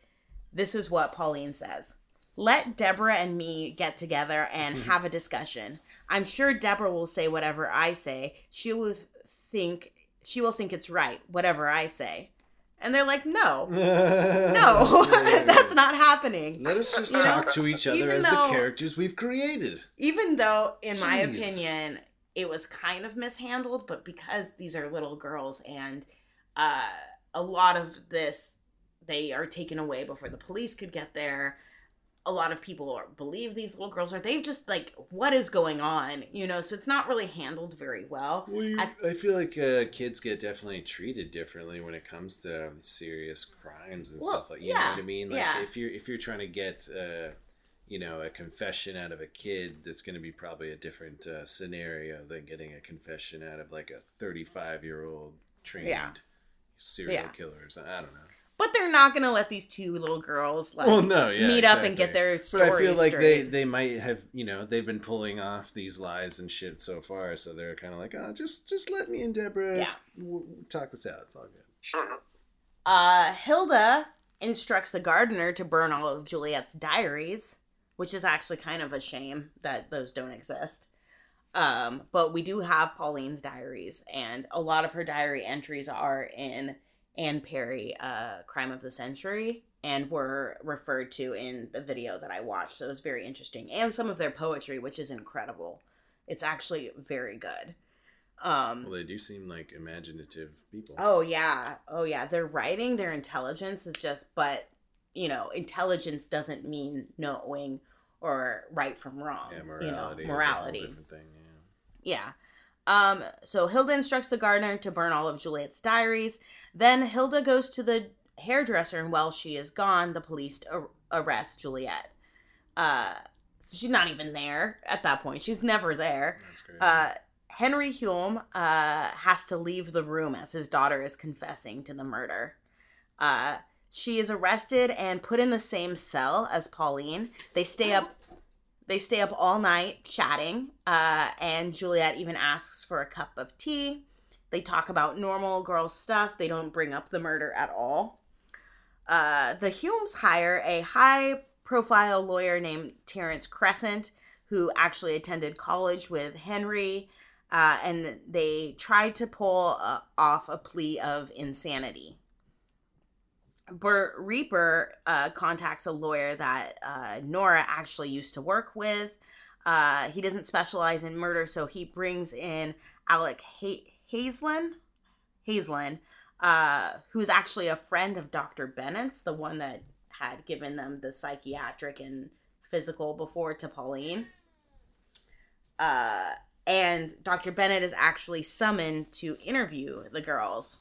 this is what Pauline says. "Let Deborah and me get together and have a discussion. I'm sure Deborah will say whatever I say. She will think it's right, whatever I say." And they're like, no, that's not happening. Let us just talk to each other as the characters we've created. Even though, in my opinion, it was kind of mishandled, but because these are little girls and a lot of this, they are taken away before the police could get there. A lot of people believe these little girls are, they've just like, what is going on? So it's not really handled very well. I feel like kids get definitely treated differently when it comes to serious crimes and stuff like, you know what I mean? Like if you're trying to get, a confession out of a kid, that's going to be probably a different scenario than getting a confession out of like a 35-year-old trained serial killers. I don't know. But they're not going to let these two little girls meet up and get their story. But I feel like they might have, they've been pulling off these lies and shit so far. So they're kind of like, just let me and Deborah talk this out. It's all good. Hilda instructs the gardener to burn all of Juliet's diaries, which is actually kind of a shame that those don't exist. But we do have Pauline's diaries, and a lot of her diary entries are in Anne Perry, Crime of the Century, and were referred to in the video that I watched. So it was very interesting. And some of their poetry, which is incredible. It's actually very good. They do seem like imaginative people. Oh, yeah. Their writing, their intelligence is just, but, intelligence doesn't mean knowing or right from wrong. Yeah, morality. Is a whole different thing, yeah. So Hilda instructs the gardener to burn all of Juliet's diaries. Then Hilda goes to the hairdresser, and while she is gone, the police arrest Juliet. So she's not even there at that point. She's never there. That's great. Henry Hulme has to leave the room as his daughter is confessing to the murder. She is arrested and put in the same cell as Pauline. They stay up all night chatting, and Juliet even asks for a cup of tea. They talk about normal girl stuff. They don't bring up the murder at all. The Hulmes hire a high-profile lawyer named Terrence Crescent, who actually attended college with Henry, and they tried to pull off a plea of insanity. Bert Rieper contacts a lawyer that Nora actually used to work with. He doesn't specialize in murder, so he brings in Alec Haslin, who's actually a friend of Dr. Bennett's, the one that had given them the psychiatric and physical before to Pauline. And Dr. Bennett is actually summoned to interview the girls.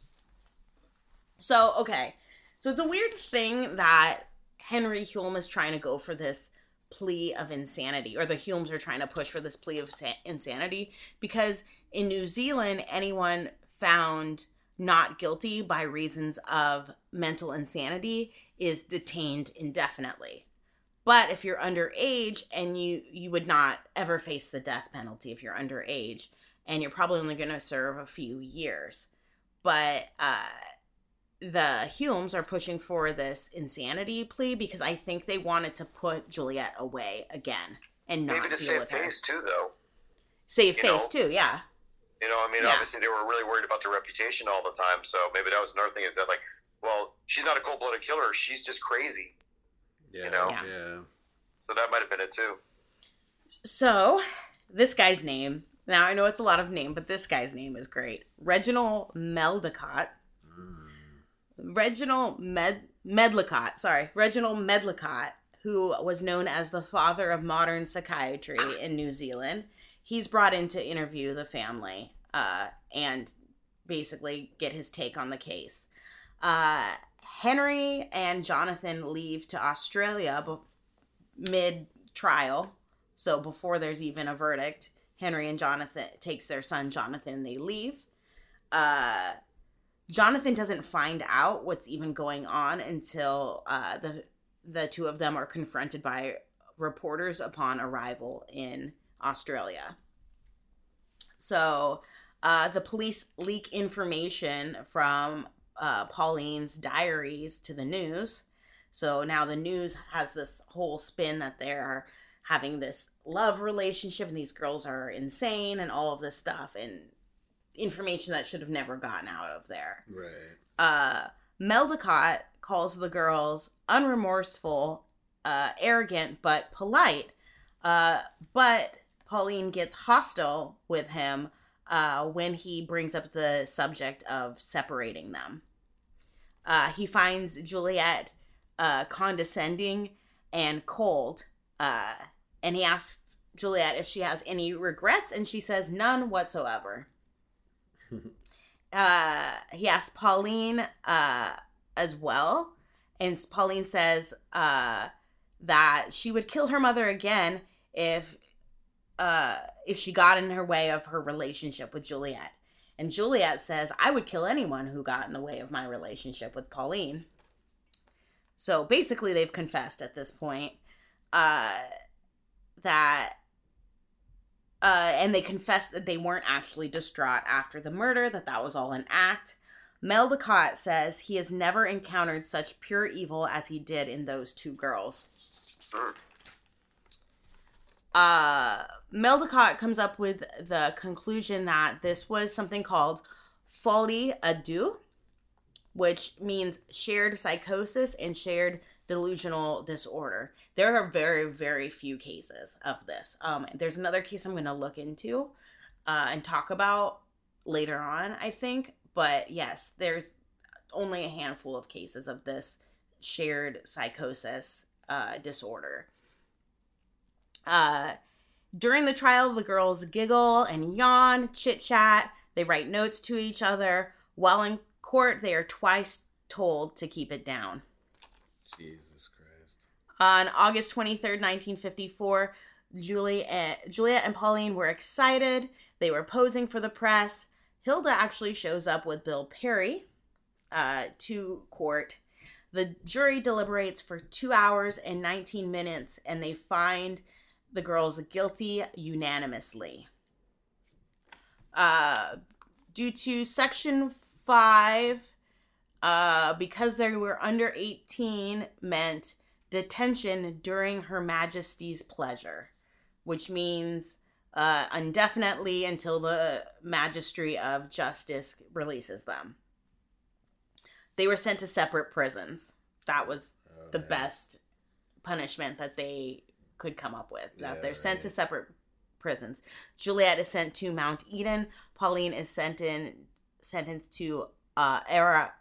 So, okay. So it's a weird thing that Henry Hulme is trying to go for this plea of insanity, or the Hulmes are trying to push for this plea of insanity, because in New Zealand, anyone found not guilty by reasons of mental insanity is detained indefinitely. But if you're underage, and you would not ever face the death penalty if you're underage, and you're probably only going to serve a few years. But the Hulmes are pushing for this insanity plea because I think they wanted to put Juliet away again and not deal with her. Maybe to save face too, though. Save face too, yeah. You know, I mean, obviously they were really worried about their reputation all the time, so maybe that was another thing is that, like, well, she's not a cold-blooded killer, she's just crazy. Yeah, you know? Yeah. So that might have been it too. So, this guy's name, now I know it's a lot of name, but this guy's name is great. Reginald Medlicott. Reginald Medlicott, who was known as the father of modern psychiatry in New Zealand. He's brought in to interview the family and basically get his take on the case. Henry and Jonathan leave to Australia mid-trial, so before there's even a verdict, Henry and Jonathan takes their son Jonathan, they leave. Jonathan doesn't find out what's even going on until the two of them are confronted by reporters upon arrival in Australia. So the police leak information from Pauline's diaries to the news. So now the news has this whole spin that they're having this love relationship and these girls are insane and all of this stuff and information that should have never gotten out of there. Right. Medlicott calls the girls unremorseful, arrogant, but polite. But Pauline gets hostile with him when he brings up the subject of separating them. He finds Juliet condescending and cold, and he asks Juliet if she has any regrets, and she says none whatsoever. He asks Pauline as well, and Pauline says that she would kill her mother again if she got in her way of her relationship with Juliet. And Juliet says, I would kill anyone who got in the way of my relationship with Pauline. So basically they've confessed at this point and they confessed that they weren't actually distraught after the murder, that was all an act. Medlicott says he has never encountered such pure evil as he did in those two girls. Medlicott comes up with the conclusion that this was something called folie à deux, which means shared psychosis and shared delusional disorder. There are very, very few cases of this. There's another case I'm going to look into and talk about later on, I think. But yes, there's only a handful of cases of this shared psychosis disorder. During the trial, the girls giggle and yawn, chit-chat. They write notes to each other. While in court, they are twice told to keep it down. Jesus Christ. On August 23rd, 1954, Juliet and Pauline were excited. They were posing for the press. Hilda actually shows up with Bill Perry to court. The jury deliberates for 2 hours and 19 minutes, and they find the girls guilty unanimously. Due to Section 5 because they were under 18 meant detention during Her Majesty's pleasure, which means indefinitely until the Magistracy of Justice releases them. They were sent to separate prisons. That was the best punishment that they could come up with, that they're sent to separate prisons. Juliet is sent to Mount Eden. Pauline is sentenced to Arahata.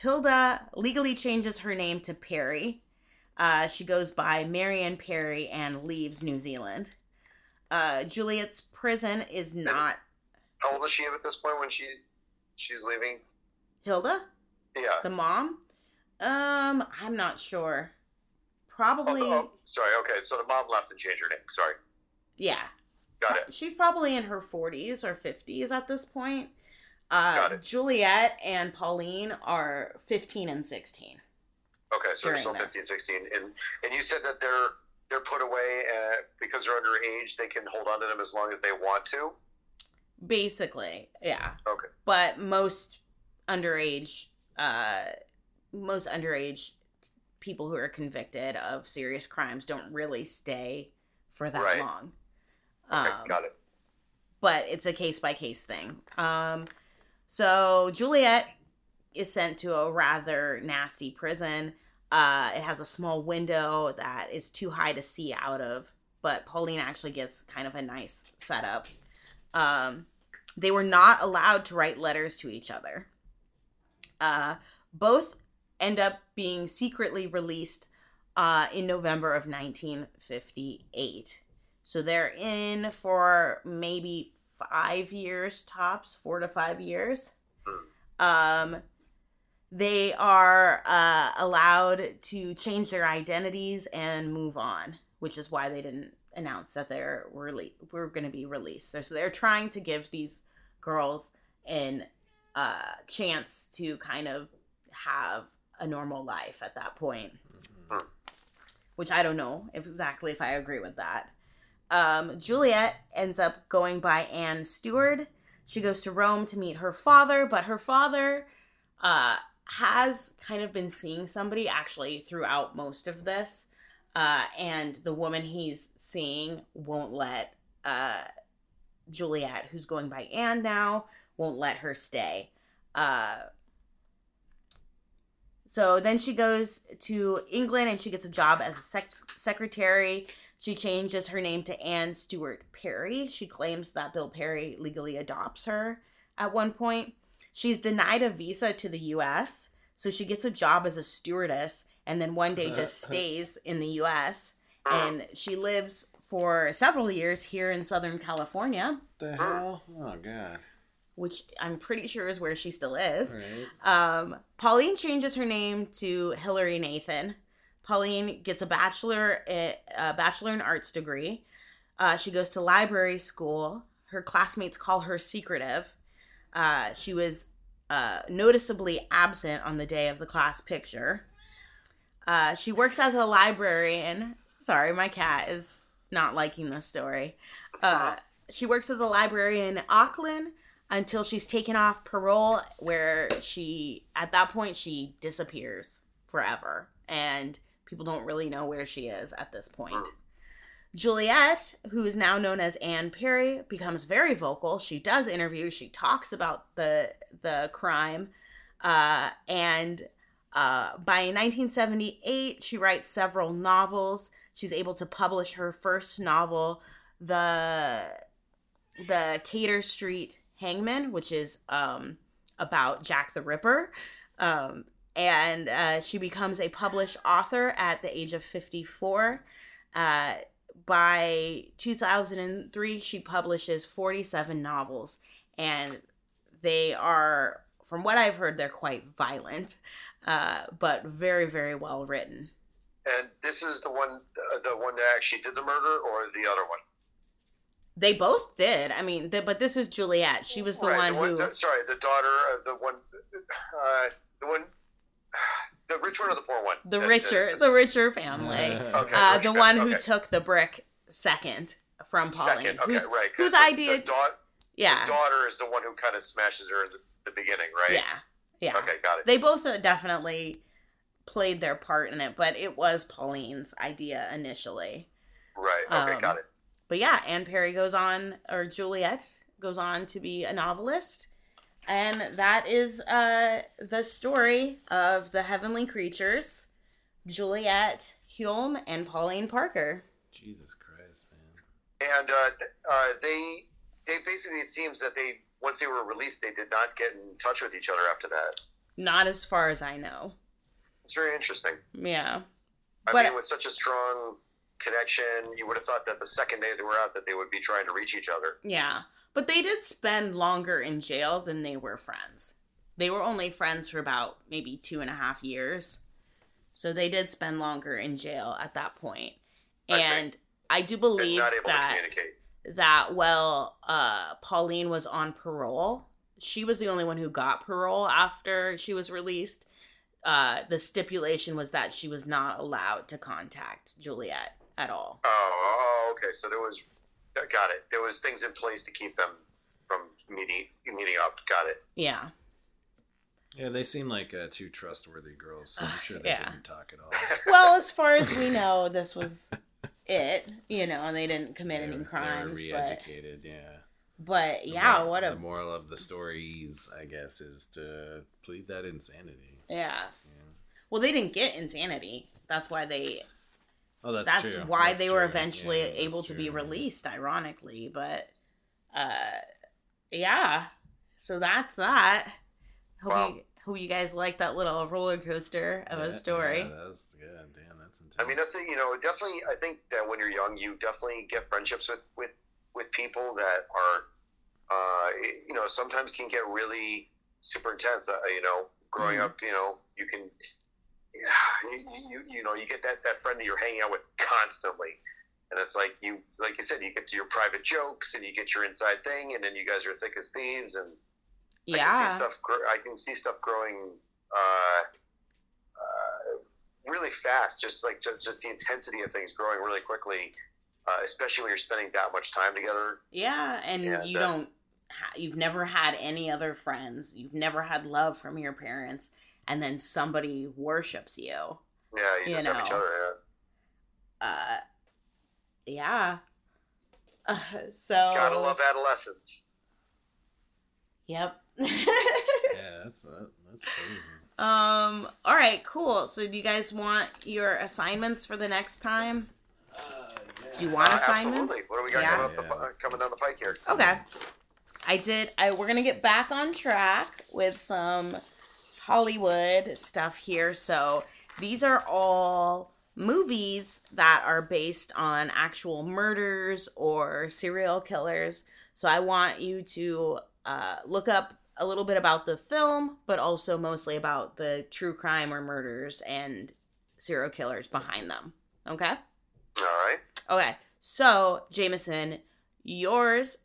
Hilda legally changes her name to Perry. She goes by Marion Perry and leaves New Zealand. Juliet's prison is not... How old is she at this point when she's leaving? Hilda? Yeah. The mom? I'm not sure. Probably... Oh, sorry, okay. So the mom left and changed her name. Sorry. Yeah. Got it. She's probably in her 40s or 50s at this point. Got it. Juliet and Pauline are 15 and 16. Okay, so they're still 15, 16. And you said that they're put away because they're underage. They can hold on to them as long as they want to? Basically, yeah. Okay. But most underage people who are convicted of serious crimes don't really stay for that long. Okay, got it. But it's a case-by-case thing. So Juliet is sent to a rather nasty prison. It has a small window that is too high to see out of, but Pauline actually gets kind of a nice setup. They were not allowed to write letters to each other. Both end up being secretly released in November of 1958. So they're in for maybe 5 years tops, 4 to 5 years. They are allowed to change their identities and move on, which is why they didn't announce that they were going to be released. So they're trying to give these girls an chance to kind of have a normal life at that point, which I don't know exactly if I agree with that. Juliet ends up going by Anne Stewart. She goes to Rome to meet her father, but her father has kind of been seeing somebody actually throughout most of this, and the woman he's seeing won't let Juliet, who's going by Anne now, won't let her stay. So then she goes to England and she gets a job as a secretary. She changes her name to Anne Stewart Perry. She claims that Bill Perry legally adopts her at one point. She's denied a visa to the U.S., so she gets a job as a stewardess and then one day just stays in the U.S. And she lives for several years here in Southern California. The hell? Oh, God. Which I'm pretty sure is where she still is. Right. Pauline changes her name to Hillary Nathan. Pauline gets a bachelor in arts degree. She goes to library school. Her classmates call her secretive. She was noticeably absent on the day of the class picture. She works as a librarian. Sorry, my cat is not liking this story. She works as a librarian in Auckland until she's taken off parole, where at that point she disappears forever. And people don't really know where she is at this point. Juliet, who is now known as Anne Perry, becomes very vocal. She does interviews. She talks about the crime. And by 1978, she writes several novels. She's able to publish her first novel, The Cater Street Hangman, which is about Jack the Ripper. And she becomes a published author at the age of 54. By 2003, she publishes 47 novels. And they are, from what I've heard, they're quite violent, but very, very well written. And this is the one that actually did the murder, or the other one? They both did. I mean, but this is Juliet. She was the one who... the daughter of the one... The rich one or the poor one? The richer family. The one who took the brick second from Pauline. Second, okay, whose idea? The Yeah. The daughter is the one who kind of smashes her in the beginning, right? Yeah. Yeah. Okay, got it. They both definitely played their part in it, but it was Pauline's idea initially. Right. Okay, got it. But yeah, Anne Perry goes on, or Juliet goes on to be a novelist. And that is the story of the Heavenly Creatures, Juliet Hulme and Pauline Parker. Jesus Christ, man. And they basically, it seems that they, once they were released, they did not get in touch with each other after that. Not as far as I know. It's very interesting. Yeah. I mean, with such a strong connection, you would have thought that the second day they were out that they would be trying to reach each other. Yeah. But they did spend longer in jail than they were friends. They were only friends for about maybe 2.5 years. So they did spend longer in jail at that point. And I do believe that while Pauline was on parole, she was the only one who got parole after she was released. The stipulation was that she was not allowed to contact Juliet at all. Oh, okay. So there was... Got it. There was things in place to keep them from meeting up. Got it. Yeah. Yeah, they seem like two trustworthy girls, so I'm sure they didn't talk at all. Well, as far as we know, this was it. You know, and they didn't commit any crimes. They were re-educated, yeah. But, yeah, The moral of the story is, I guess, is to plead that insanity. Yeah. Well, they didn't get insanity. That's why they... Oh, that's true. Why that's they true. Were eventually able to be released, ironically. But, yeah. So that's that. Hope you guys like that little roller coaster of a story. Yeah, that was good. Damn, that's intense. I mean, that's definitely. I think that when you're young, you definitely get friendships with people that are, sometimes can get really super intense. Growing up, you can. You get that friend that you're hanging out with constantly, and it's like you said you get to your private jokes and you get your inside thing, and then you guys are thick as thieves, and I can see stuff growing really fast, just the intensity of things growing really quickly, especially when you're spending that much time together. Yeah, and you've never had any other friends, you've never had love from your parents. And then somebody worships you. Yeah, you just have each other, yeah. Yeah. Gotta love adolescence. Yep. Yeah, that's crazy. All right, cool. So do you guys want your assignments for the next time? Yeah. Do you want assignments? Absolutely. What do we got coming down the pike here? Okay. We're going to get back on track with some... Hollywood stuff here. So these are all movies that are based on actual murders or serial killers. So I want you to look up a little bit about the film, but also mostly about the true crime or murders and serial killers behind them. Okay? All right. Okay. So, Jameson, yours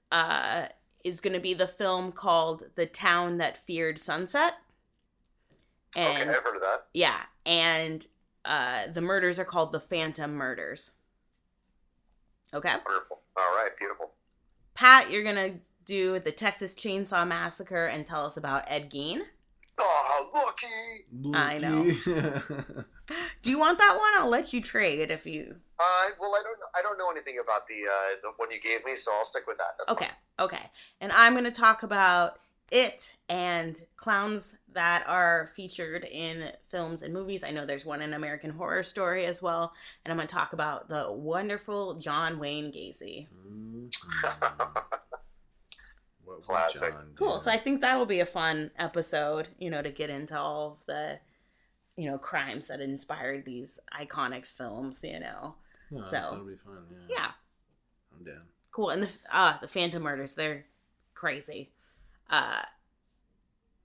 is going to be the film called The Town That Feared Sunset. And, okay, I've heard of that. Yeah, and the murders are called the Phantom Murders. Okay? Wonderful. All right, beautiful. Pat, you're going to do the Texas Chainsaw Massacre and tell us about Ed Gein. Oh, how lucky! I know. Do you want that one? I'll let you trade if you... Well, I don't know anything about the one you gave me, so I'll stick with that. That's okay. And I'm going to talk about... It and clowns that are featured in films and movies. I know there's one in American Horror Story as well, and I'm going to talk about the wonderful John Wayne Gacy. Mm-hmm. What classic. Cool. So I think that'll be a fun episode, to get into all of the, crimes that inspired these iconic films, Oh, so that'll be fun. Yeah. I'm down. Cool. And the Phantom Murders, they're crazy.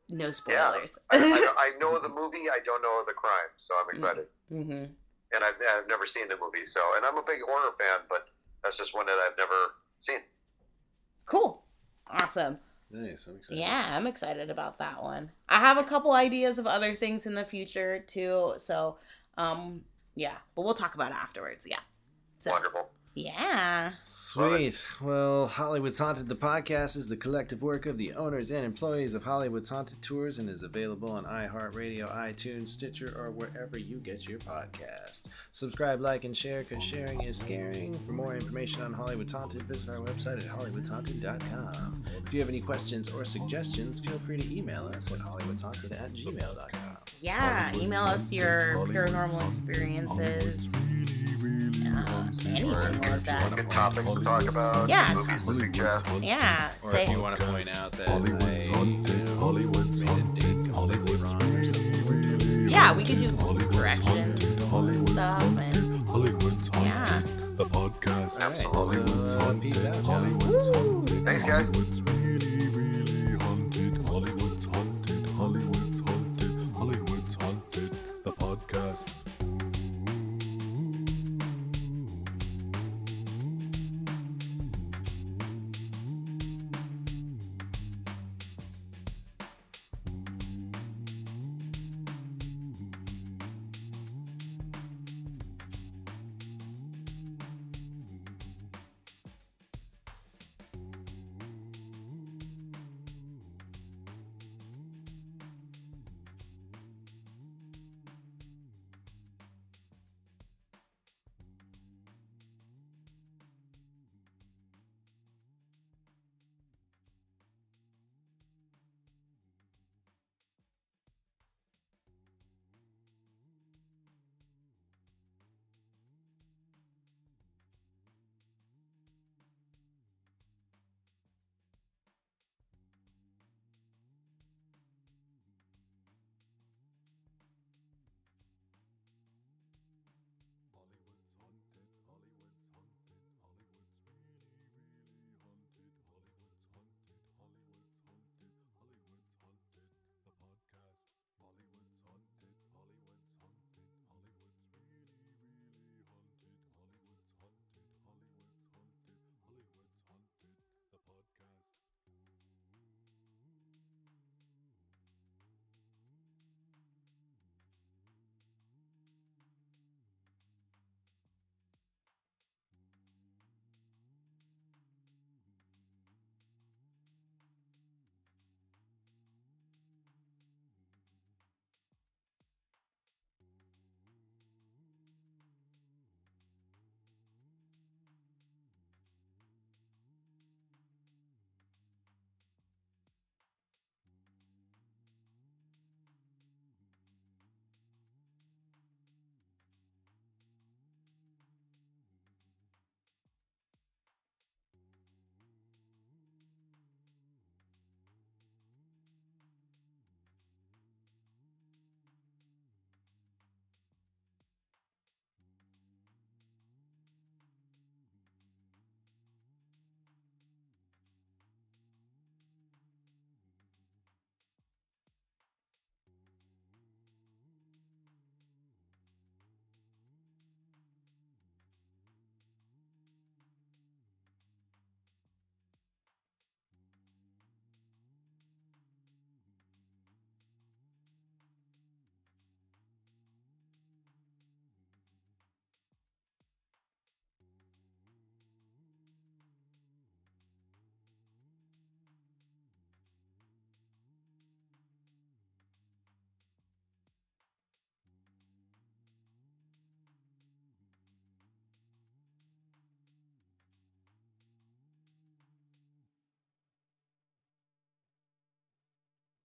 No spoilers. Yeah. I know the movie. I don't know the crime, so I'm excited. Mm-hmm. And I've never seen the movie, and I'm a big horror fan, but that's just one that I've never seen. Cool. Awesome. Nice. I'm excited. Yeah, I'm excited about that one. I have a couple ideas of other things in the future too, so but we'll talk about it afterwards. Yeah. So. Wonderful. Yeah. Sweet. Well, Hollywood's Haunted, the podcast, is the collective work of the owners and employees of Hollywood's Haunted Tours and is available on iHeartRadio, iTunes, Stitcher, or wherever you get your podcasts. Subscribe, like, and share, because sharing is scaring. For more information on Hollywood's Haunted, visit our website at hollywoodhaunted.com. If you have any questions or suggestions, feel free to email us at hollywoodhaunted@gmail.com. Yeah, email us your paranormal experiences. Anything like that. Good topics to talk about. Yeah. Movies to suggest. Yeah. Or if you want to point out that Hollywood's wrong. Yeah, we could do corrections and stuff. Yeah. The podcast. Absolutely. Peace out, John. Thanks, guys.